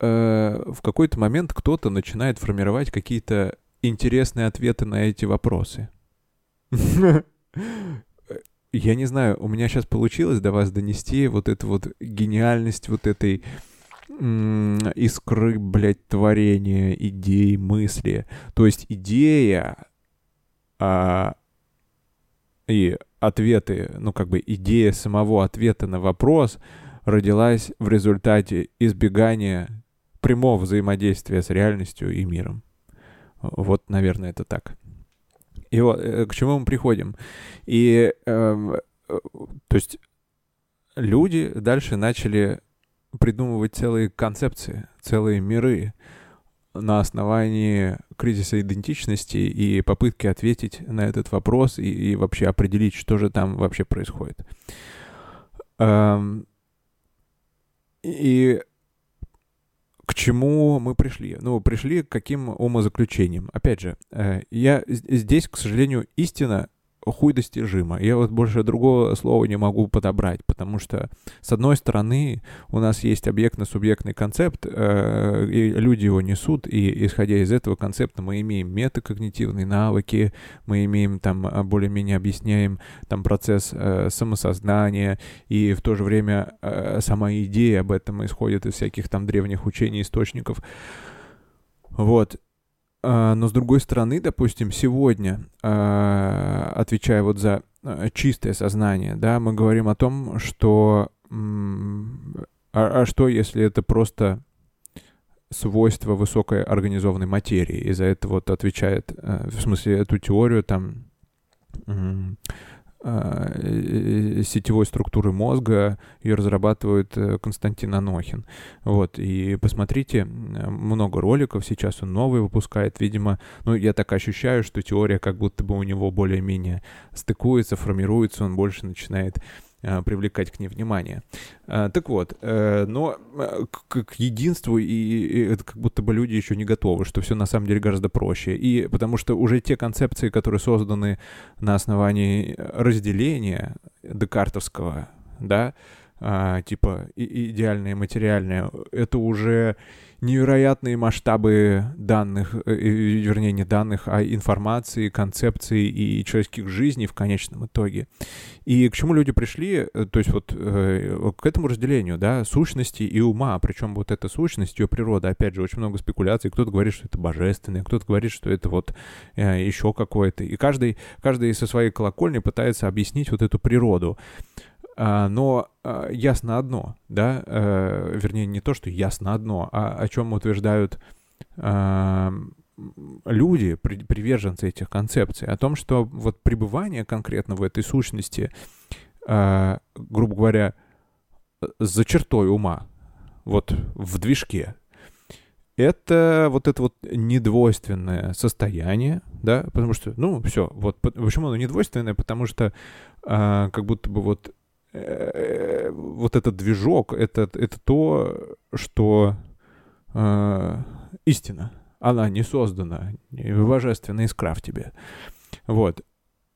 в какой-то момент кто-то начинает формировать какие-то интересные ответы на эти вопросы. Я не знаю, у меня сейчас получилось до вас донести вот эту вот гениальность вот этой искры, блядь, творения, идей, мысли. То есть идея и ответы, ну как бы идея самого ответа на вопрос родилась в результате избегания прямого взаимодействия с реальностью и миром. Вот, наверное, это так. И вот к чему мы приходим. И, то есть, люди дальше начали придумывать целые концепции, целые миры на основании кризиса идентичности и попытки ответить на этот вопрос и вообще определить, что же там вообще происходит. И к чему мы пришли? Ну, пришли к каким умозаключениям? Опять же, я здесь, к сожалению, истина хуй достижима. Я вот больше другого слова не могу подобрать, потому что, с одной стороны, у нас есть объектно-субъектный концепт, и люди его несут, и, исходя из этого концепта, мы имеем метакогнитивные навыки, мы имеем, там, более-менее объясняем, там, процесс самосознания, и в то же время сама идея об этом исходит из всяких, там, древних учений, источников. Вот. Но, с другой стороны, допустим, сегодня, отвечая вот за чистое сознание, да, мы говорим о том, что... А что, если это просто свойство высокой организованной материи? И за это вот отвечает, в смысле, эту теорию, там, сетевой структуры мозга, ее разрабатывает Константин Анохин. Вот, и посмотрите, много роликов, сейчас он новый выпускает, видимо, ну, я так ощущаю, что теория как будто бы у него более-менее стыкуется, формируется, он больше начинает привлекать к ней внимание. Так вот, но к единству и это как будто бы люди еще не готовы, что все на самом деле гораздо проще. И потому что уже те концепции, которые созданы на основании разделения декартовского, да, типа идеальное и материальное, это уже невероятные масштабы данных, вернее, не данных, а информации, концепций и человеческих жизней в конечном итоге. И к чему люди пришли, то есть вот к этому разделению, да, сущности и ума, причем вот эта сущность, ее природа, опять же, очень много спекуляций, кто-то говорит, что это божественное, кто-то говорит, что это вот еще какое-то, и каждый со своей колокольни пытается объяснить вот эту природу. Но ясно одно, да, вернее, не то, что ясно одно, а о чем утверждают люди, приверженцы этих концепций, о том, что вот пребывание конкретно в этой сущности, грубо говоря, за чертой ума, вот в движке, это вот недвойственное состояние, да, потому что, ну, все, вот почему оно недвойственное, потому что как будто бы вот этот движок, это то, что истина, она не создана, божественная искра в тебе. Вот.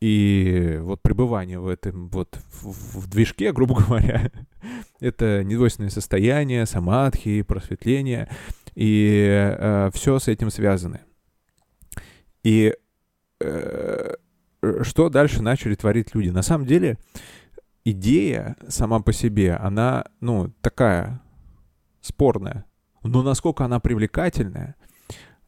И вот пребывание в этом вот в движке, грубо говоря, это недвойственное состояние, самадхи, просветление, и все с этим связано. И что дальше начали творить люди? На самом деле, идея сама по себе, она, ну, такая спорная. Но насколько она привлекательная,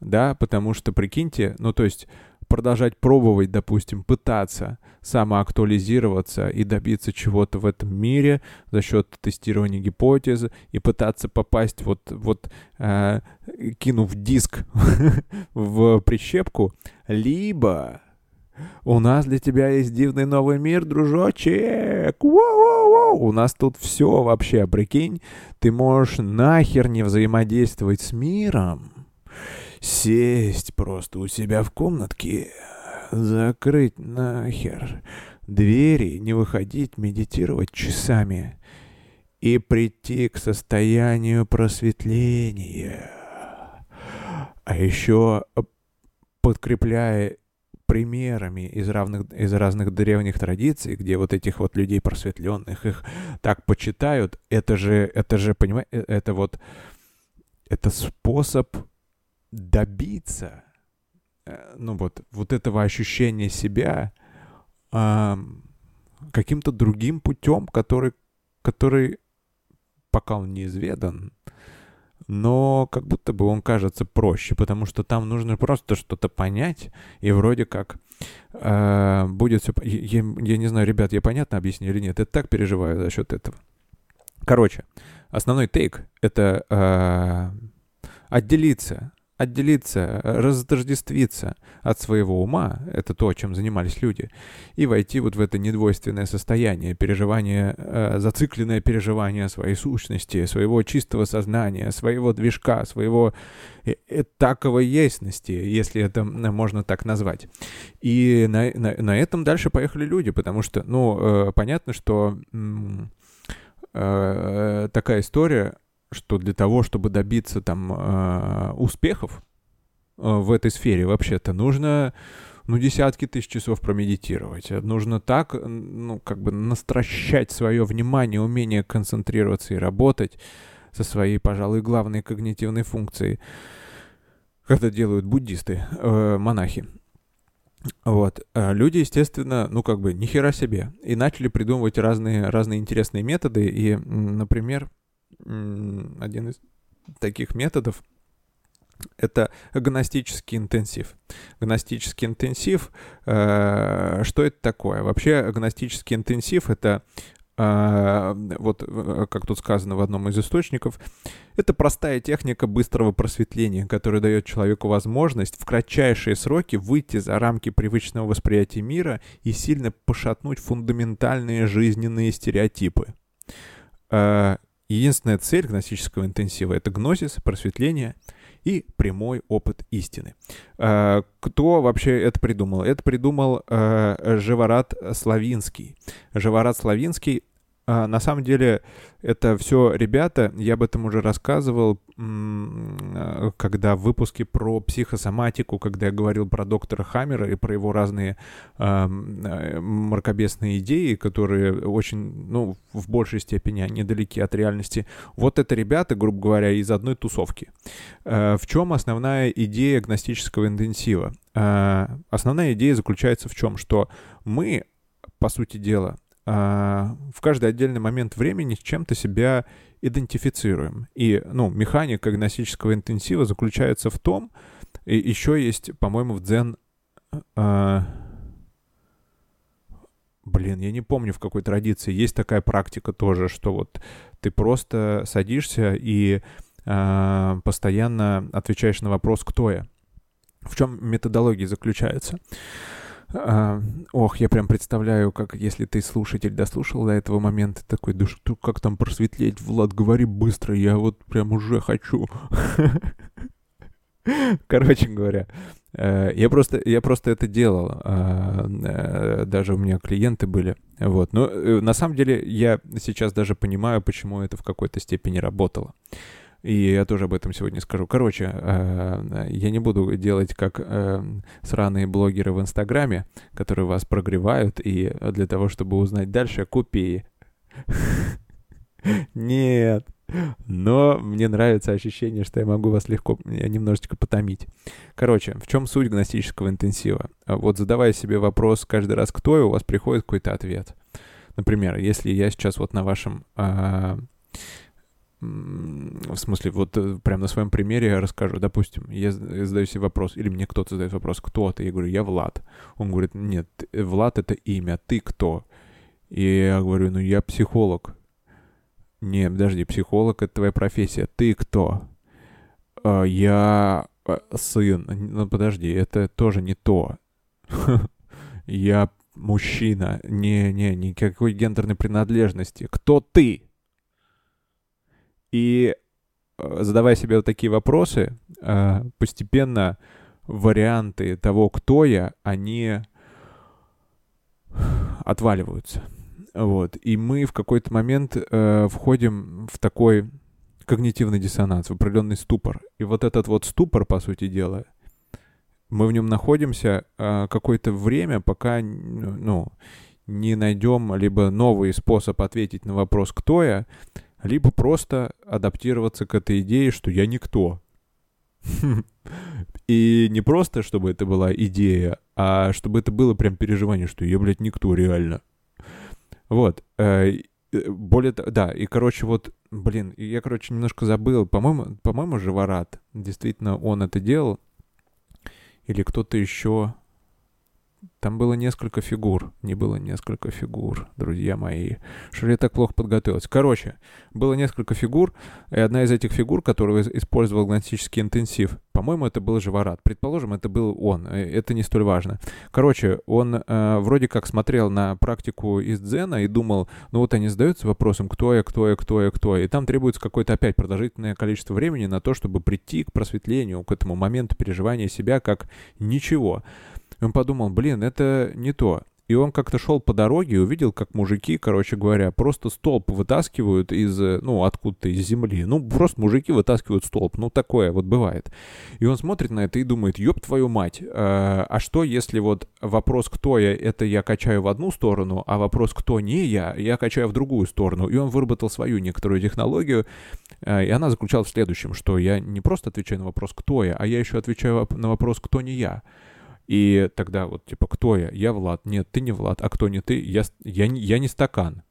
да, потому что, прикиньте, ну, то есть продолжать пробовать, допустим, пытаться самоактуализироваться и добиться чего-то в этом мире за счет тестирования гипотез и пытаться попасть вот кинув диск в прищепку, либо У нас для тебя есть дивный новый мир, дружочек. У нас тут все вообще, прикинь. Ты можешь нахер не взаимодействовать с миром. Сесть просто у себя в комнатке. Закрыть нахер двери, не выходить, медитировать часами. И прийти к состоянию просветления. А еще подкрепляя примерами из разных древних традиций, где вот этих вот людей просветленных, их так почитают, это же, понимаешь, это способ добиться, ну вот этого ощущения себя каким-то другим путем, который пока он неизведан, но как будто бы он кажется проще, потому что там нужно просто что-то понять, и вроде как будет все... Я не знаю, ребят, я понятно объясню или нет, я так переживаю за счет этого. Короче, основной тейк — это отделиться, разотождествиться от своего ума, это то, чем занимались люди, и войти вот в это недвойственное состояние, переживание, зацикленное переживание своей сущности, своего чистого сознания, своего движка, своего этаковой естности, если это можно так назвать. И на этом дальше поехали люди, потому что, понятно, что такая история... что для того, чтобы добиться там успехов в этой сфере вообще-то нужно, десятки тысяч часов промедитировать. Нужно так, настращать свое внимание, умение концентрироваться и работать со своей, пожалуй, главной когнитивной функцией, как это делают буддисты, монахи. Вот. Люди, естественно, ни хера себе. И начали придумывать разные интересные методы. И, например, один из таких методов — это гностический интенсив. Гностический интенсив — что это такое? Вообще гностический интенсив — это, как тут сказано в одном из источников, это простая техника быстрого просветления, которая дает человеку возможность в кратчайшие сроки выйти за рамки привычного восприятия мира и сильно пошатнуть фундаментальные жизненные стереотипы. Единственная цель гностического интенсива — это гнозис, просветление и прямой опыт истины. Кто вообще это придумал? Это придумал Живорат Славинский. Живорат Славинский, на самом деле, это все ребята, я об этом уже рассказывал, когда в выпуске про психосоматику, когда я говорил про доктора Хаммера и про его разные мракобесные идеи, которые очень, в большей степени они далеки от реальности. Вот это ребята, грубо говоря, из одной тусовки. В чем основная идея гностического интенсива? Основная идея заключается в чем? Что мы, по сути дела, в каждый отдельный момент времени с чем-то себя идентифицируем. И, механика гностического интенсива заключается в том, и еще есть, по-моему, в дзен... я не помню, в какой традиции. Есть такая практика тоже, что вот ты просто садишься и постоянно отвечаешь на вопрос «Кто я?». В чем методология заключается? Я прям представляю, как если ты, слушатель, дослушал до этого момента, такой, как там просветлеть, Влад, говори быстро, я вот прям уже хочу. Короче говоря, я просто это делал, даже у меня клиенты были, вот, но на самом деле я сейчас даже понимаю, почему это в какой-то степени работало. И я тоже об этом сегодня скажу. Короче, я не буду делать, как сраные блогеры в Инстаграме, которые вас прогревают, и для того, чтобы узнать дальше, купи. Нет. Но мне нравится ощущение, что я могу вас легко немножечко потомить. Короче, в чем суть гностического интенсива? Вот задавая себе вопрос каждый раз, кто я, у вас приходит какой-то ответ. Например, если я сейчас вот на вашем... В смысле, вот прям на своем примере я расскажу. Допустим, я задаю себе вопрос, или мне кто-то задает вопрос, кто ты? Я говорю, я Влад. Он говорит, нет, Влад — это имя, ты кто? И я говорю, я психолог. Не, подожди, психолог — это твоя профессия. Ты кто? Я сын. Подожди, это тоже не то. я мужчина, не, никакой гендерной принадлежности, кто ты? И задавая себе вот такие вопросы, постепенно варианты того, кто я, они отваливаются. Вот. И мы в какой-то момент входим в такой когнитивный диссонанс, в определенный ступор. И вот этот вот ступор, по сути дела, мы в нем находимся какое-то время, пока не найдем либо новый способ ответить на вопрос «кто я?», либо просто адаптироваться к этой идее, что я никто. И не просто, чтобы это была идея, а чтобы это было прям переживание, что я, блядь, никто реально. Вот. Более того, да, и, короче, вот, блин, я, короче, немножко забыл. По-моему, Живорат, действительно, он это делал. Или кто-то еще. Там было несколько фигур. Не было несколько фигур, друзья мои. Что я так плохо подготовился? Короче, было несколько фигур, и одна из этих фигур, которую использовал гностический интенсив, по-моему, это был Живорат. Предположим, это был он. Это не столь важно. Короче, он вроде как смотрел на практику из дзена и думал, ну вот они задаются вопросом, кто я, кто я, кто я, кто я. И там требуется какое-то опять продолжительное количество времени на то, чтобы прийти к просветлению, к этому моменту переживания себя как ничего. Он подумал, блин, это не то. И он как-то шел по дороге и увидел, как мужики, короче говоря, просто столб вытаскивают из, откуда-то из земли. Ну, просто мужики вытаскивают столб. Ну, такое вот бывает. И он смотрит на это и думает, ёб твою мать, а что, если вот вопрос «кто я?» — это я качаю в одну сторону, а вопрос «кто не я?» — я качаю в другую сторону. И он выработал свою некоторую технологию, и она заключалась в следующем, что я не просто отвечаю на вопрос «кто я?», а я еще отвечаю на вопрос «кто не я?». И тогда вот, типа, кто я? Я Влад. Нет, ты не Влад. А кто не ты? Я не стакан.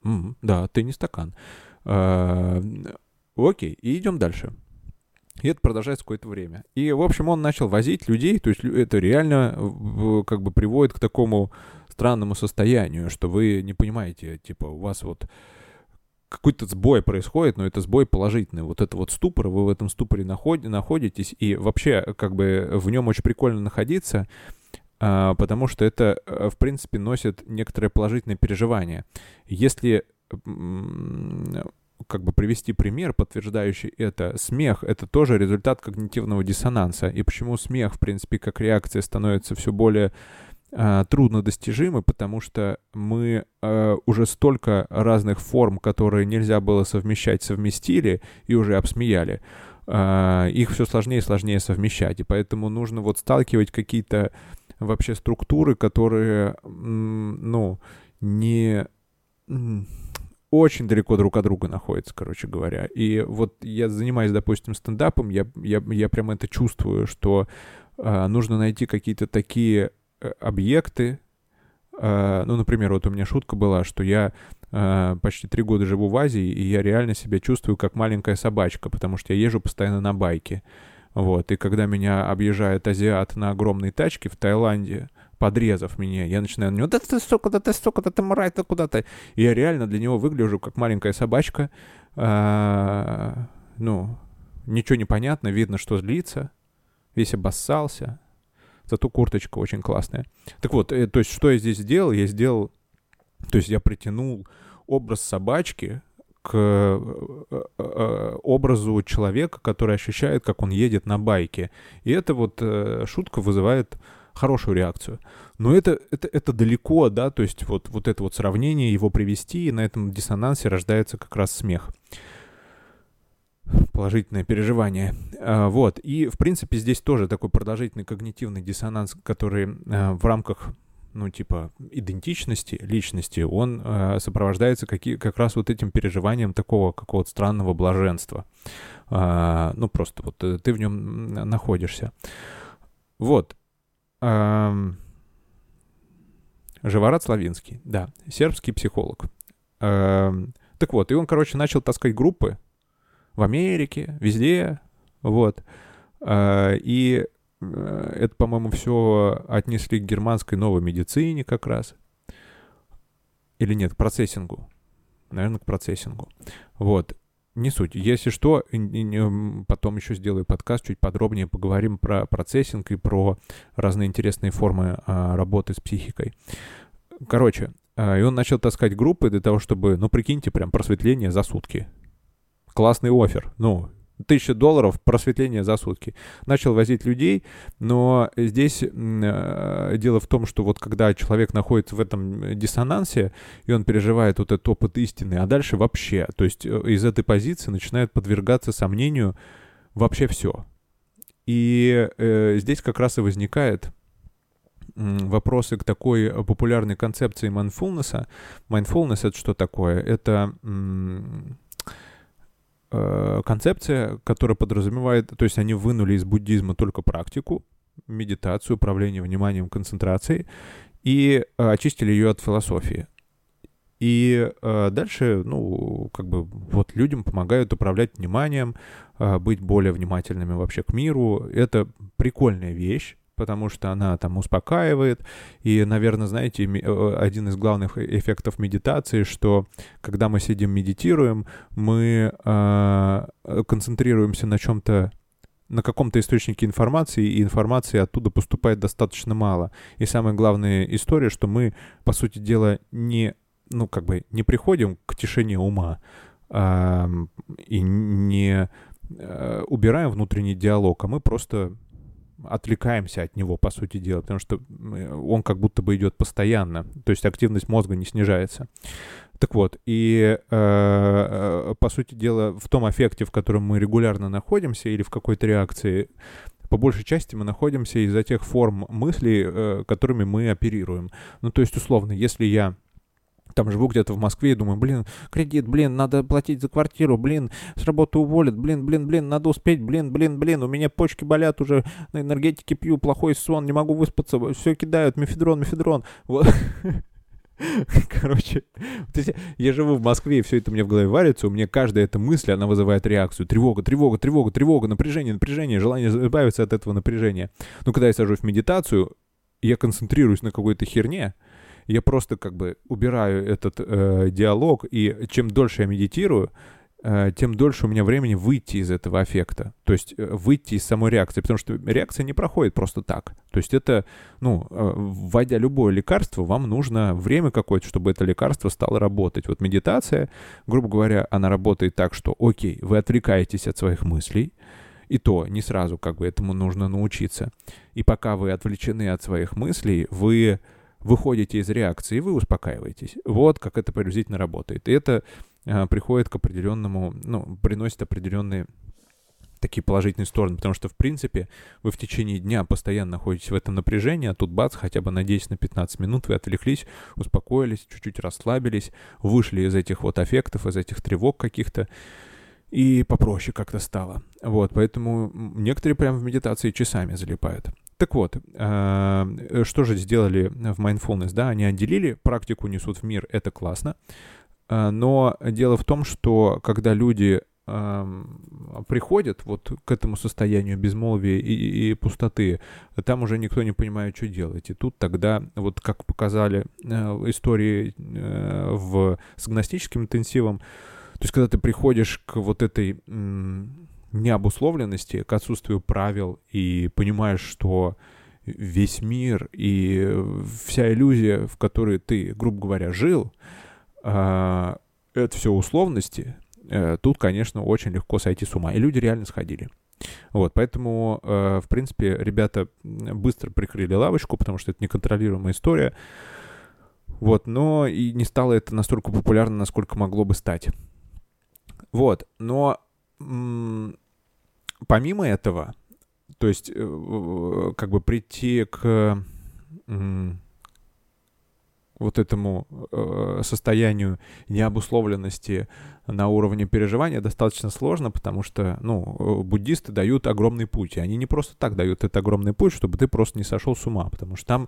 Да, ты не стакан. Окей, и идем дальше. И это продолжается какое-то время. И, в общем, он начал возить людей. То есть это реально как бы приводит к такому странному состоянию, что вы не понимаете, типа, у вас вот какой-то сбой происходит, но это сбой положительный. Вот это вот ступор, вы в этом ступоре находитесь. И вообще, как бы, в нем очень прикольно находиться, потому что это, в принципе, носит некоторое положительное переживание. Если, как бы, привести пример, подтверждающий это, смех — это тоже результат когнитивного диссонанса. И почему смех, в принципе, как реакция становится все более трудно достижимы, потому что мы уже столько разных форм, которые нельзя было совмещать, совместили и уже обсмеяли. Их все сложнее и сложнее совмещать. И поэтому нужно вот сталкивать какие-то вообще структуры, которые, не очень далеко друг от друга находятся, короче говоря. И вот я занимаюсь, допустим, стендапом, я прямо это чувствую, что нужно найти какие-то такие объекты. Например, вот у меня шутка была, что я почти 3 года живу в Азии, и я реально себя чувствую как маленькая собачка, потому что я езжу постоянно на байке. Вот. И когда меня объезжает азиат на огромной тачке в Таиланде, подрезав меня, я начинаю на него, да ты сука, да ты сука, да ты мразь, да куда ты? И я реально для него выгляжу как маленькая собачка. Ничего не понятно, видно, что злится, весь обоссался. Зато курточка очень классная. Так вот, то есть, что я здесь сделал? Я притянул образ собачки к образу человека, который ощущает, как он едет на байке. И эта вот шутка вызывает хорошую реакцию. Но это далеко, да, то есть вот это вот сравнение, его привести, и на этом диссонансе рождается как раз смех. Положительное переживание. Вот. И, в принципе, здесь тоже такой продолжительный когнитивный диссонанс, который в рамках, идентичности, личности, он сопровождается как раз вот этим переживанием такого какого-то странного блаженства. Просто вот ты в нем находишься. Вот. Живорат Славинский, да, сербский психолог. Так вот, и он, короче, начал таскать группы в Америке, везде, вот. И это, по-моему, все отнесли к германской новой медицине как раз. Или нет, к процессингу. Наверное, к процессингу. Вот. Не суть. Если что, потом еще сделаю подкаст, чуть подробнее поговорим про процессинг и про разные интересные формы работы с психикой. Короче, и он начал таскать группы для того, чтобы, ну, прикиньте, прям просветление за сутки. Классный оффер. Ну, $1000 просветление за сутки. Начал возить людей, но здесь дело в том, что вот когда человек находится в этом диссонансе, и он переживает вот этот опыт истины, а дальше вообще, то есть из этой позиции начинает подвергаться сомнению вообще все. И здесь как раз и возникает вопросы к такой популярной концепции mindfulness. Mindfulness — это что такое? Это концепция, которая подразумевает, то есть они вынули из буддизма только практику, медитацию, управление вниманием, концентрацией, и очистили ее от философии. И дальше, ну, как бы, вот людям помогают управлять вниманием, быть более внимательными вообще к миру. Это прикольная вещь, потому что она там успокаивает. И, наверное, знаете, один из главных эффектов медитации, что когда мы сидим, медитируем, мы концентрируемся на чем-то, на каком-то источнике информации, и информации оттуда поступает достаточно мало. И самая главная история, что мы, по сути дела, не, ну, как бы не приходим к тишине ума и не убираем внутренний диалог, а мы просто отвлекаемся от него, по сути дела, потому что он как будто бы идет постоянно, то есть активность мозга не снижается. Так вот, и по сути дела в том аффекте, в котором мы регулярно находимся или в какой-то реакции, по большей части мы находимся из-за тех форм мыслей, которыми мы оперируем. Ну, то есть, условно, если я там живу где-то в Москве и думаю, блин, кредит, блин, надо платить за квартиру, блин, с работы уволят, блин, надо успеть, блин, у меня почки болят уже, на энергетике пью, плохой сон, не могу выспаться, все кидают, мефедрон. Вот. Короче, я живу в Москве, и все это мне в голове варится, у меня каждая эта мысль, она вызывает реакцию. Тревога, напряжение, желание избавиться от этого напряжения. Но когда я сажусь в медитацию, я концентрируюсь на какой-то херне, я просто как бы убираю этот диалог, и чем дольше я медитирую, тем дольше у меня времени выйти из этого аффекта, то есть выйти из самой реакции, потому что реакция не проходит просто так. То есть это, ну, вводя любое лекарство, вам нужно время какое-то, чтобы это лекарство стало работать. Вот медитация, грубо говоря, она работает так, что, окей, вы отвлекаетесь от своих мыслей, и то не сразу, как бы, этому нужно научиться. И пока вы отвлечены от своих мыслей, вы выходите из реакции, вы успокаиваетесь. Вот как это приблизительно работает. И это приходит к определенному, ну, приносит определенные такие положительные стороны, потому что, в принципе, вы в течение дня постоянно находитесь в этом напряжении, а тут бац, хотя бы на 10-15 минут вы отвлеклись, успокоились, чуть-чуть расслабились, вышли из этих вот аффектов, из этих тревог каких-то, и попроще как-то стало. Вот, поэтому некоторые прямо в медитации часами залипают. Так вот, что же сделали в mindfulness, да, они отделили, практику несут в мир, это классно, но дело в том, что когда люди приходят вот к этому состоянию безмолвия и пустоты, там уже никто не понимает, что делать, и тут тогда, вот как показали истории с гностическим интенсивом, то есть когда ты приходишь к вот этой необусловленности, к отсутствию правил, и понимаешь, что весь мир и вся иллюзия, в которой ты, грубо говоря, жил, это все условности, тут, конечно, очень легко сойти с ума. И люди реально сходили. Вот, поэтому, в принципе, ребята быстро прикрыли лавочку, потому что это неконтролируемая история. Вот, но и не стало это настолько популярно, насколько могло бы стать. Вот, но помимо этого, то есть как бы прийти к вот этому состоянию необусловленности на уровне переживания достаточно сложно, потому что, ну, буддисты дают огромный путь, и они не просто так дают этот огромный путь, чтобы ты просто не сошел с ума, потому что там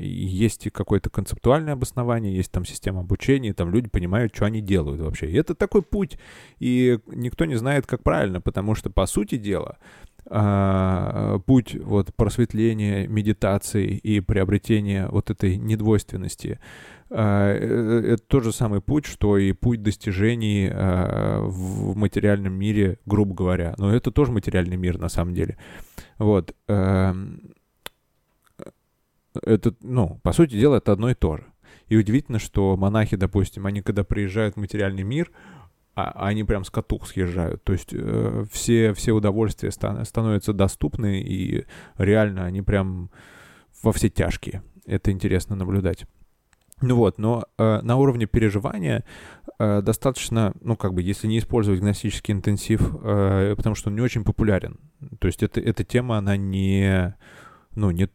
есть какое-то концептуальное обоснование, есть там система обучения, там люди понимают, что они делают вообще. И это такой путь, и никто не знает, как правильно, потому что, по сути дела, путь вот просветления, медитации и приобретения вот этой недвойственности. Это тот же самый путь, что и путь достижений в материальном мире, грубо говоря. Но это тоже материальный мир на самом деле. Вот. Это, ну, по сути дела, это одно и то же. И удивительно, что монахи, допустим, они когда приезжают в материальный мир, они прям с катух съезжают. То есть все удовольствия становятся доступны, и реально они прям во все тяжкие. Это интересно наблюдать. Ну вот, но на уровне переживания достаточно, ну, как бы, если не использовать гностический интенсив, потому что он не очень популярен. То есть эта тема, она не... Ну, не,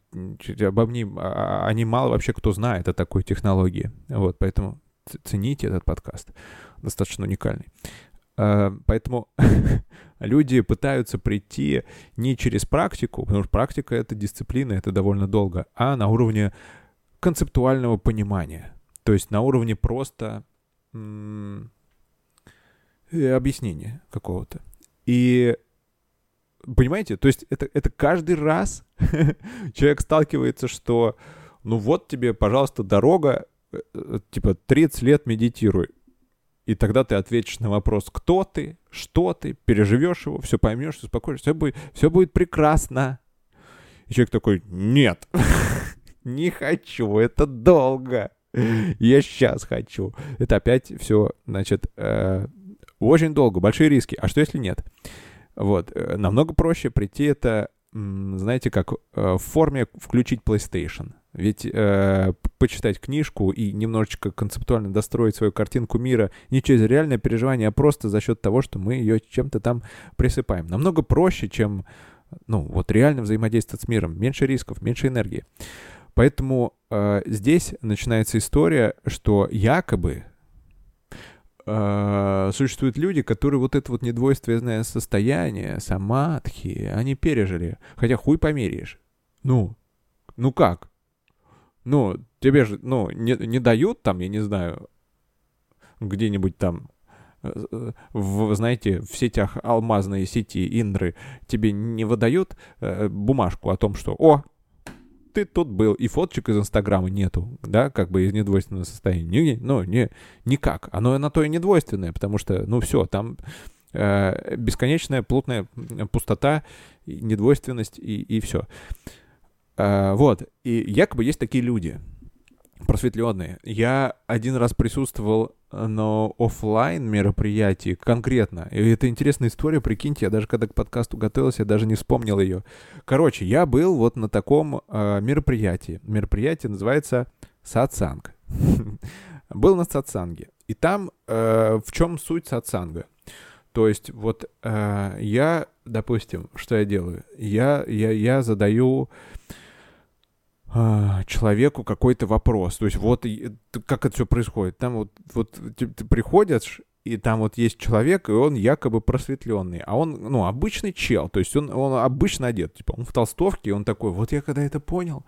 они мало вообще кто знает о такой технологии. Вот, поэтому цените этот подкаст. Достаточно уникальный. Поэтому люди пытаются прийти не через практику, потому что практика — это дисциплина, это довольно долго, а на уровне концептуального понимания. То есть на уровне просто объяснения какого-то. И понимаете, то есть это каждый раз человек сталкивается, что ну вот тебе, пожалуйста, дорога, типа 30 лет медитируй. И тогда ты ответишь на вопрос, кто ты, что ты, переживешь его, все поймешь, успокоишься, все будет прекрасно. И человек такой: нет, не хочу, это долго, я сейчас хочу. Это опять все, значит, очень долго, большие риски. А что если нет? Вот, намного проще прийти это, знаете, как в форме включить PlayStation. Ведь почитать книжку и немножечко концептуально достроить свою картинку мира не через реальное переживание, а просто за счет того, что мы ее чем-то там присыпаем. Намного проще, чем, ну, вот реально взаимодействовать с миром. Меньше рисков, меньше энергии. Поэтому здесь начинается история, что якобы существуют люди, которые вот это вот недвойственное состояние, самадхи, они пережили. Хотя хуй померяешь. Ну как? Ну, тебе же, ну, не дают там, я не знаю, где-нибудь там, знаете, в сетях алмазные сети Индры тебе не выдают бумажку о том, что «О, ты тут был», и фоточек из Инстаграма нету, да, как бы из недвойственного состояния. Ну, никак. Оно на то и недвойственное, потому что, ну, все, там бесконечная плотная пустота, недвойственность и все. Вот. И якобы есть такие люди просветленные. Я один раз присутствовал на офлайн мероприятии конкретно. И это интересная история, прикиньте, я даже когда к подкасту готовился, я даже не вспомнил ее. Короче, я был вот на таком мероприятии. Мероприятие называется сатсанг. Был на сатсанге. И там в чем суть сатсанга? То есть вот я, допустим, что я делаю? Я задаю человеку какой-то вопрос. То есть вот как это все происходит. Там вот ты приходишь, и там вот есть человек, и он якобы просветленный. А он, ну, обычный чел. То есть он обычно одет. Типа он в толстовке, и он такой: вот я когда это понял,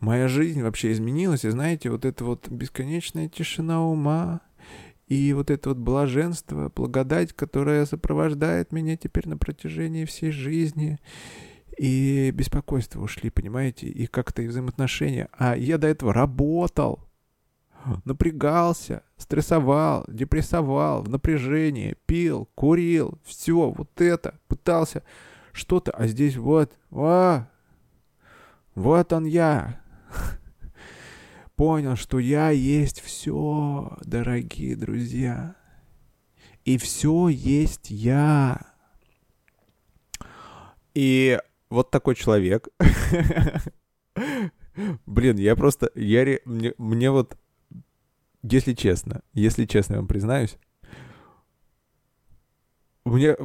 моя жизнь вообще изменилась. И знаете, вот эта вот бесконечная тишина ума и вот это вот блаженство, благодать, которая сопровождает меня теперь на протяжении всей жизни. И беспокойства ушли, понимаете, и как-то и взаимоотношения. А я до этого работал, напрягался, стрессовал, депрессовал, в напряжении, пил, курил, все вот это, пытался что-то. А здесь вот он я. Понял, что я есть все, дорогие друзья. И все есть я. И вот такой человек. Блин, я просто... Мне вот... Если честно я вам признаюсь, мне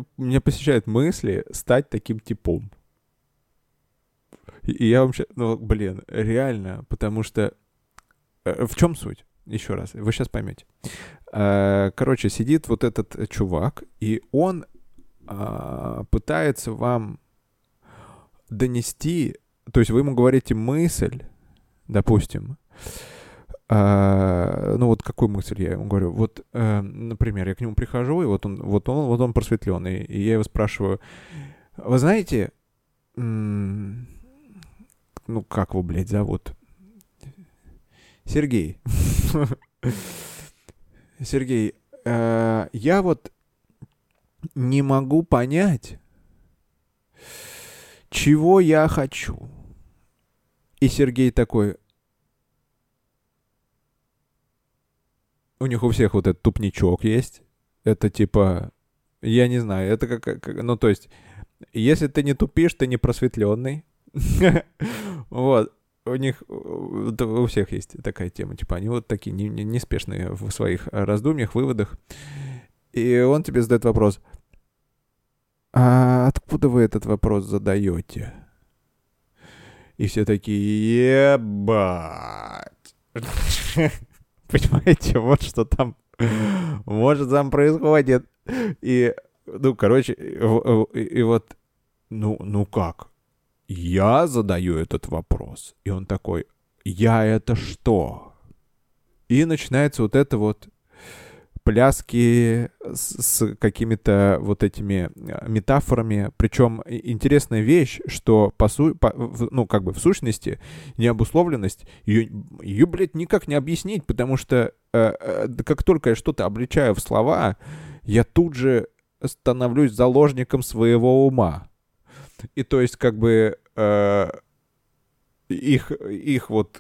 посещают мысли стать таким типом. И я вообще... Ну, блин, реально, потому что... В чем суть? Еще раз, вы сейчас поймете. Короче, сидит вот этот чувак, и он пытается вам донести, то есть вы ему говорите мысль, допустим, ну вот какую мысль я ему говорю, вот, например, я к нему прихожу, и вот он просветленный, и я его спрашиваю: Вы знаете, ну как его, блядь, зовут? Сергей. Сергей, я вот не могу понять, чего я хочу. И Сергей такой... У них у всех вот этот тупничок есть. Это типа... Я не знаю, это как... Ну, то есть, если ты не тупишь, ты не просветленный. Вот. У них... У всех есть такая тема. Типа, они вот такие неспешные в своих раздумьях, выводах. И он тебе задает вопрос. А откуда вы этот вопрос задаете? И все такие... Ебать! Понимаете, вот что там, может, там происходит. И, ну, короче, и вот, ну как? Я задаю этот вопрос. И он такой, я это что? И начинается вот это вот пляски с какими-то вот этими метафорами. Причем интересная вещь, что ну, как бы в сущности необусловленность, ее, блядь, никак не объяснить, потому что как только я что-то обличаю в слова, я тут же становлюсь заложником своего ума. И то есть как бы... Их вот,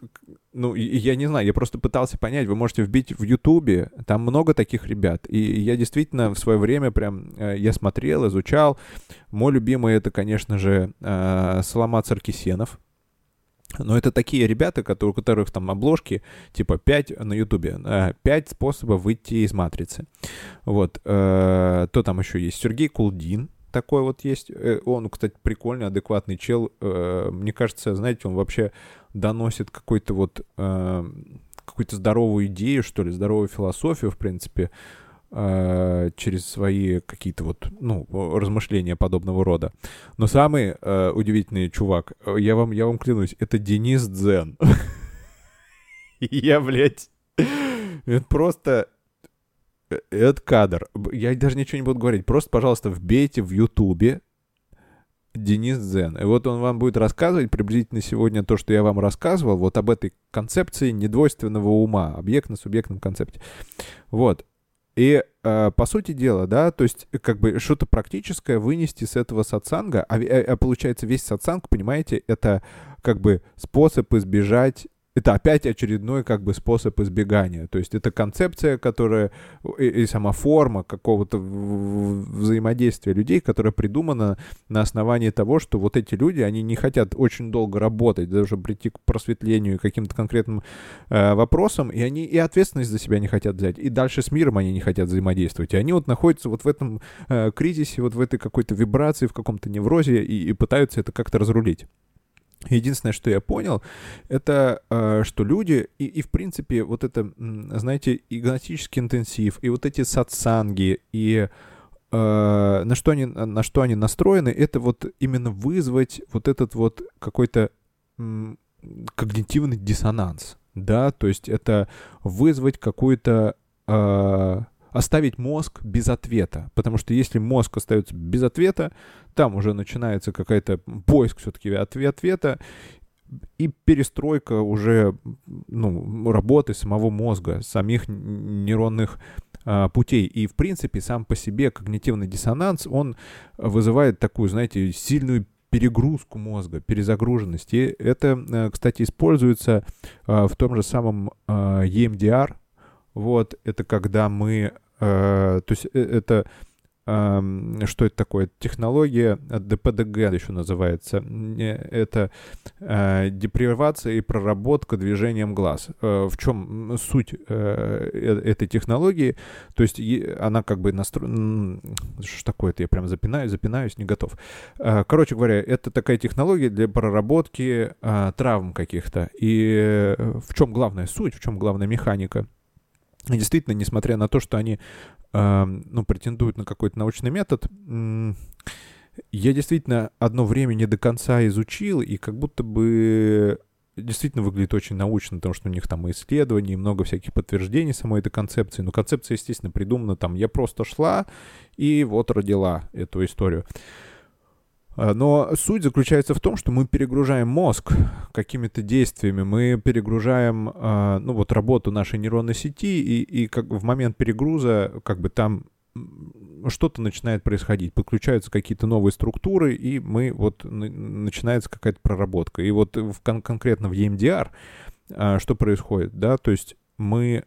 ну, я не знаю, я просто пытался понять, вы можете вбить в Ютубе, там много таких ребят, и я действительно в свое время прям, я смотрел, изучал, мой любимый это, конечно же, Соломат Саркесенов, но это такие ребята, у которых там обложки, типа 5 на Ютубе, 5 способов выйти из матрицы, вот, то там еще есть Сергей Кулдин, такой вот есть. Он, кстати, прикольный, адекватный чел. Мне кажется, знаете, он вообще доносит какой-то вот какую-то здоровую идею, что ли, здоровую философию, в принципе, через свои какие-то вот, ну, размышления подобного рода. Но самый удивительный чувак, я вам клянусь, это Денис Дзен. Я, блядь, это просто... Это кадр. Я даже ничего не буду говорить. Просто, пожалуйста, вбейте в Ютубе Денис Дзен. И вот он вам будет рассказывать приблизительно сегодня то, что я вам рассказывал, вот об этой концепции недвойственного ума, объектно-субъектном концепте. Вот. И, по сути дела, да, то есть, как бы, что-то практическое вынести с этого сатсанга, а получается, весь сатсанг, понимаете, это, как бы, способ избежать... Это опять очередной как бы способ избегания. То есть это концепция, которая и сама форма какого-то взаимодействия людей, которая придумана на основании того, что вот эти люди, они не хотят очень долго работать, даже прийти к просветлению и каким-то конкретным вопросам, и они и ответственность за себя не хотят взять, и дальше с миром они не хотят взаимодействовать. И они вот находятся вот в этом кризисе, вот в этой какой-то вибрации, в каком-то неврозе и пытаются это как-то разрулить. Единственное, что я понял, это что люди, и в принципе, вот это, знаете, гностический интенсив, и вот эти сатсанги, и на что они настроены, это вот именно вызвать вот этот вот какой-то когнитивный диссонанс, да, то есть это вызвать какую-то... Оставить мозг без ответа, потому что если мозг остается без ответа, там уже начинается какая-то поиск все-таки ответа и перестройка уже, ну, работы самого мозга, самих нейронных путей. И, в принципе, сам по себе когнитивный диссонанс, он вызывает такую, знаете, сильную перегрузку мозга, перезагруженность. И это, кстати, используется в том же самом EMDR. Вот, это когда мы... то есть это... что это такое? Технология ДПДГ еще называется. Это депривация и проработка движением глаз. В чем суть этой технологии? То есть она как бы настроена... Что такое-то? Я прям запинаюсь, не готов. Короче говоря, это такая технология для проработки травм каких-то. И в чем главная суть, в чем главная механика? И действительно, несмотря на то, что они претендуют на какой-то научный метод, я действительно одно время не до конца изучил, и как будто бы действительно выглядит очень научно, потому что у них там и исследования, и много всяких подтверждений самой этой концепции. Но концепция, естественно, придумана там, я просто шла и вот родила эту историю. Но суть заключается в том, что мы перегружаем мозг какими-то действиями, мы перегружаем работу нашей нейронной сети, и как в момент перегруза там что-то начинает происходить, подключаются какие-то новые структуры, и мы начинается какая-то проработка. И конкретно в EMDR что происходит, да, то есть мы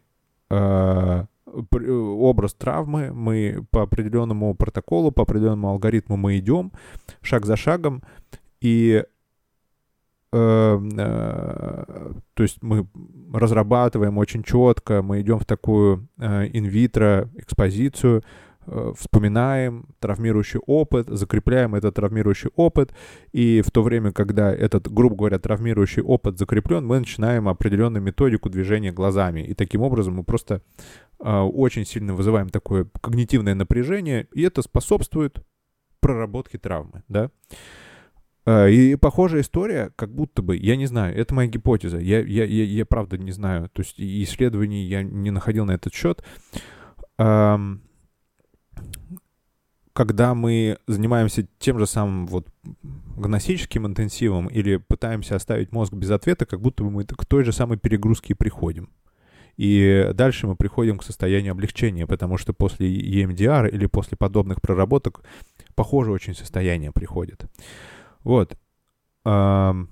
образ травмы, мы по определенному протоколу, по определенному алгоритму мы идем шаг за шагом, и то есть мы разрабатываем очень четко, мы идем в такую инвитро экспозицию, вспоминаем травмирующий опыт, закрепляем этот травмирующий опыт, и в то время, когда этот, грубо говоря, травмирующий опыт закреплен, мы начинаем определенную методику движения глазами, и таким образом мы просто очень сильно вызываем такое когнитивное напряжение, и это способствует проработке травмы, да. И похожая история, как будто бы, я не знаю, это моя гипотеза, я правда не знаю, то есть исследований я не находил на этот счет. Когда мы занимаемся тем же самым гностическим интенсивом или пытаемся оставить мозг без ответа, как будто бы мы к той же самой перегрузке и приходим. И дальше мы приходим к состоянию облегчения, потому что после EMDR или после подобных проработок похоже очень состояние приходит. Вот что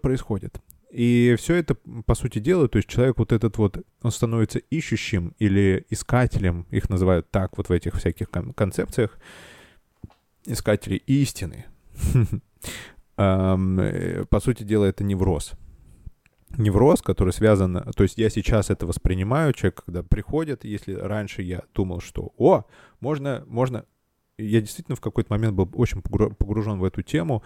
происходит. И все это, по сути дела, то есть человек он становится ищущим или искателем, их называют так в этих всяких концепциях, искатели истины. По сути дела, это невроз. Невроз, который связан... То есть я сейчас это воспринимаю, человек, когда приходит, если раньше я думал, что можно... Я действительно в какой-то момент был очень погружен в эту тему,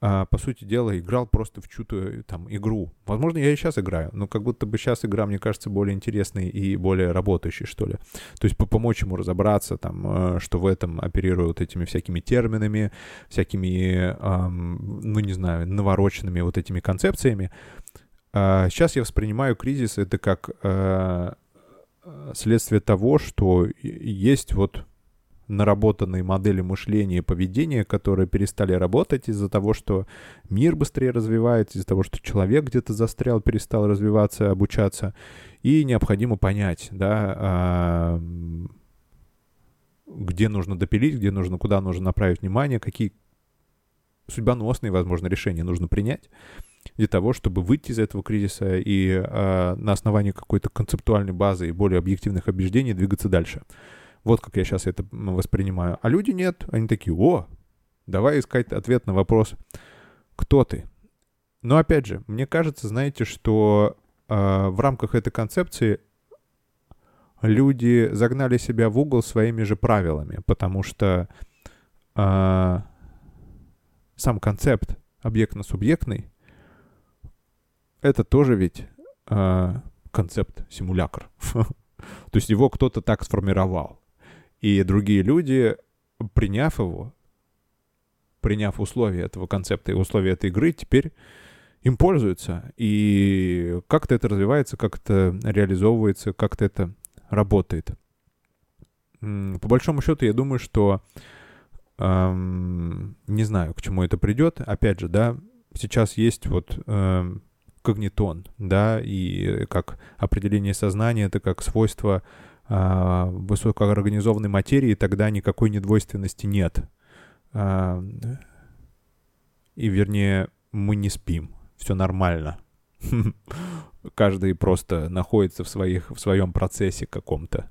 по сути дела, играл просто в чью-то там игру. Возможно, я и сейчас играю, но как будто бы сейчас игра, мне кажется, более интересной и более работающей, что ли. То есть помочь ему разобраться, что в этом оперирую этими всякими терминами, всякими, навороченными этими концепциями. Сейчас я воспринимаю кризис это как следствие того, что есть наработанные модели мышления и поведения, которые перестали работать из-за того, что мир быстрее развивается, из-за того, что человек где-то застрял, перестал развиваться, обучаться. И необходимо понять, где нужно допилить, куда нужно направить внимание, какие судьбоносные, возможно, решения нужно принять для того, чтобы выйти из этого кризиса и на основании какой-то концептуальной базы и более объективных убеждений двигаться дальше. Вот как я сейчас это воспринимаю. А люди нет. Они такие, давай искать ответ на вопрос, кто ты. Но опять же, мне кажется, знаете, что в рамках этой концепции люди загнали себя в угол своими же правилами, потому что сам концепт объектно-субъектный, это тоже ведь концепт-симулякр. То есть его кто-то так сформировал. И другие люди, приняв его, приняв условия этого концепта и условия этой игры, теперь им пользуются. И как-то это развивается, как-то реализовывается, как-то это работает. По большому счету, я думаю, что... не знаю, к чему это придет. Опять же, сейчас есть когнитон, и как определение сознания, это как свойство... высокоорганизованной материи, тогда никакой недвойственности нет. И, вернее, мы не спим. Все нормально. Каждый просто находится в своем процессе каком-то.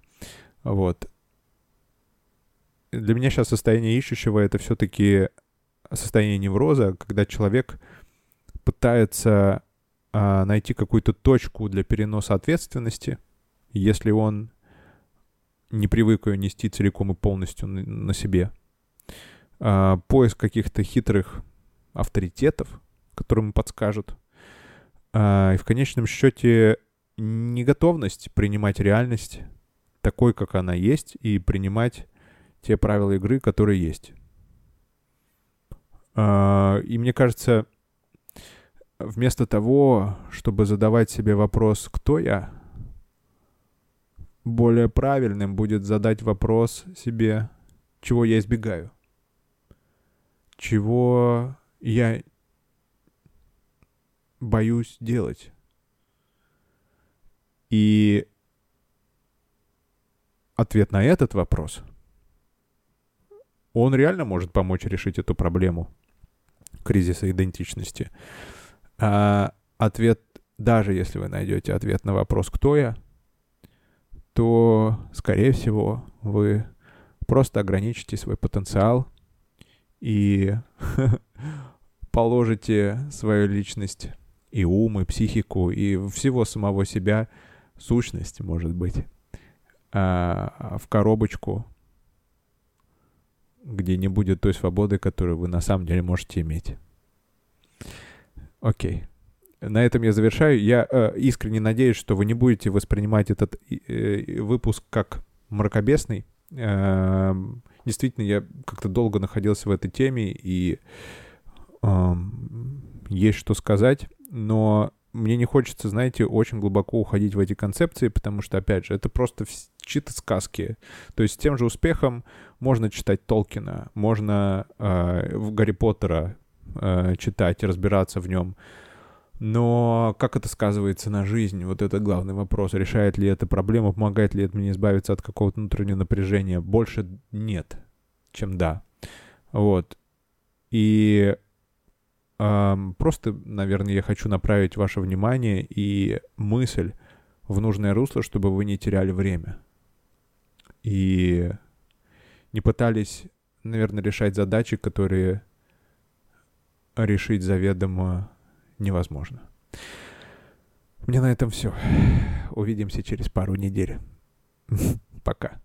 Для меня сейчас состояние ищущего — это все-таки состояние невроза, когда человек пытается найти какую-то точку для переноса ответственности, если он не привык ее нести целиком и полностью на себе. Поиск каких-то хитрых авторитетов, которые ему подскажут. И в конечном счете неготовность принимать реальность такой, как она есть, и принимать те правила игры, которые есть. И мне кажется, вместо того, чтобы задавать себе вопрос «Кто я?», более правильным будет задать вопрос себе, чего я избегаю. чего я боюсь делать. И ответ на этот вопрос, он реально может помочь решить эту проблему кризиса идентичности. А ответ, даже если вы найдете ответ на вопрос «Кто я?», то, скорее всего, вы просто ограничите свой потенциал и положите свою личность и ум, и психику, и всего самого себя, сущность, может быть, в коробочку, где не будет той свободы, которую вы на самом деле можете иметь. Окей. На этом я завершаю. Я искренне надеюсь, что вы не будете воспринимать этот выпуск как мракобесный. Действительно, я как-то долго находился в этой теме, и есть что сказать, но мне не хочется, знаете, очень глубоко уходить в эти концепции, потому что, опять же, это просто чьи-то сказки. То есть с тем же успехом можно читать Толкина, можно Гарри Поттера читать, разбираться в нем. Но как это сказывается на жизнь? Вот это главный вопрос. Решает ли это проблему, помогает ли это мне избавиться от какого-то внутреннего напряжения? Больше нет, чем да. Вот. И просто, наверное, я хочу направить ваше внимание и мысль в нужное русло, чтобы вы не теряли время. И не пытались, наверное, решать задачи, которые решить заведомо невозможно. У меня на этом все. Увидимся через пару недель. Пока.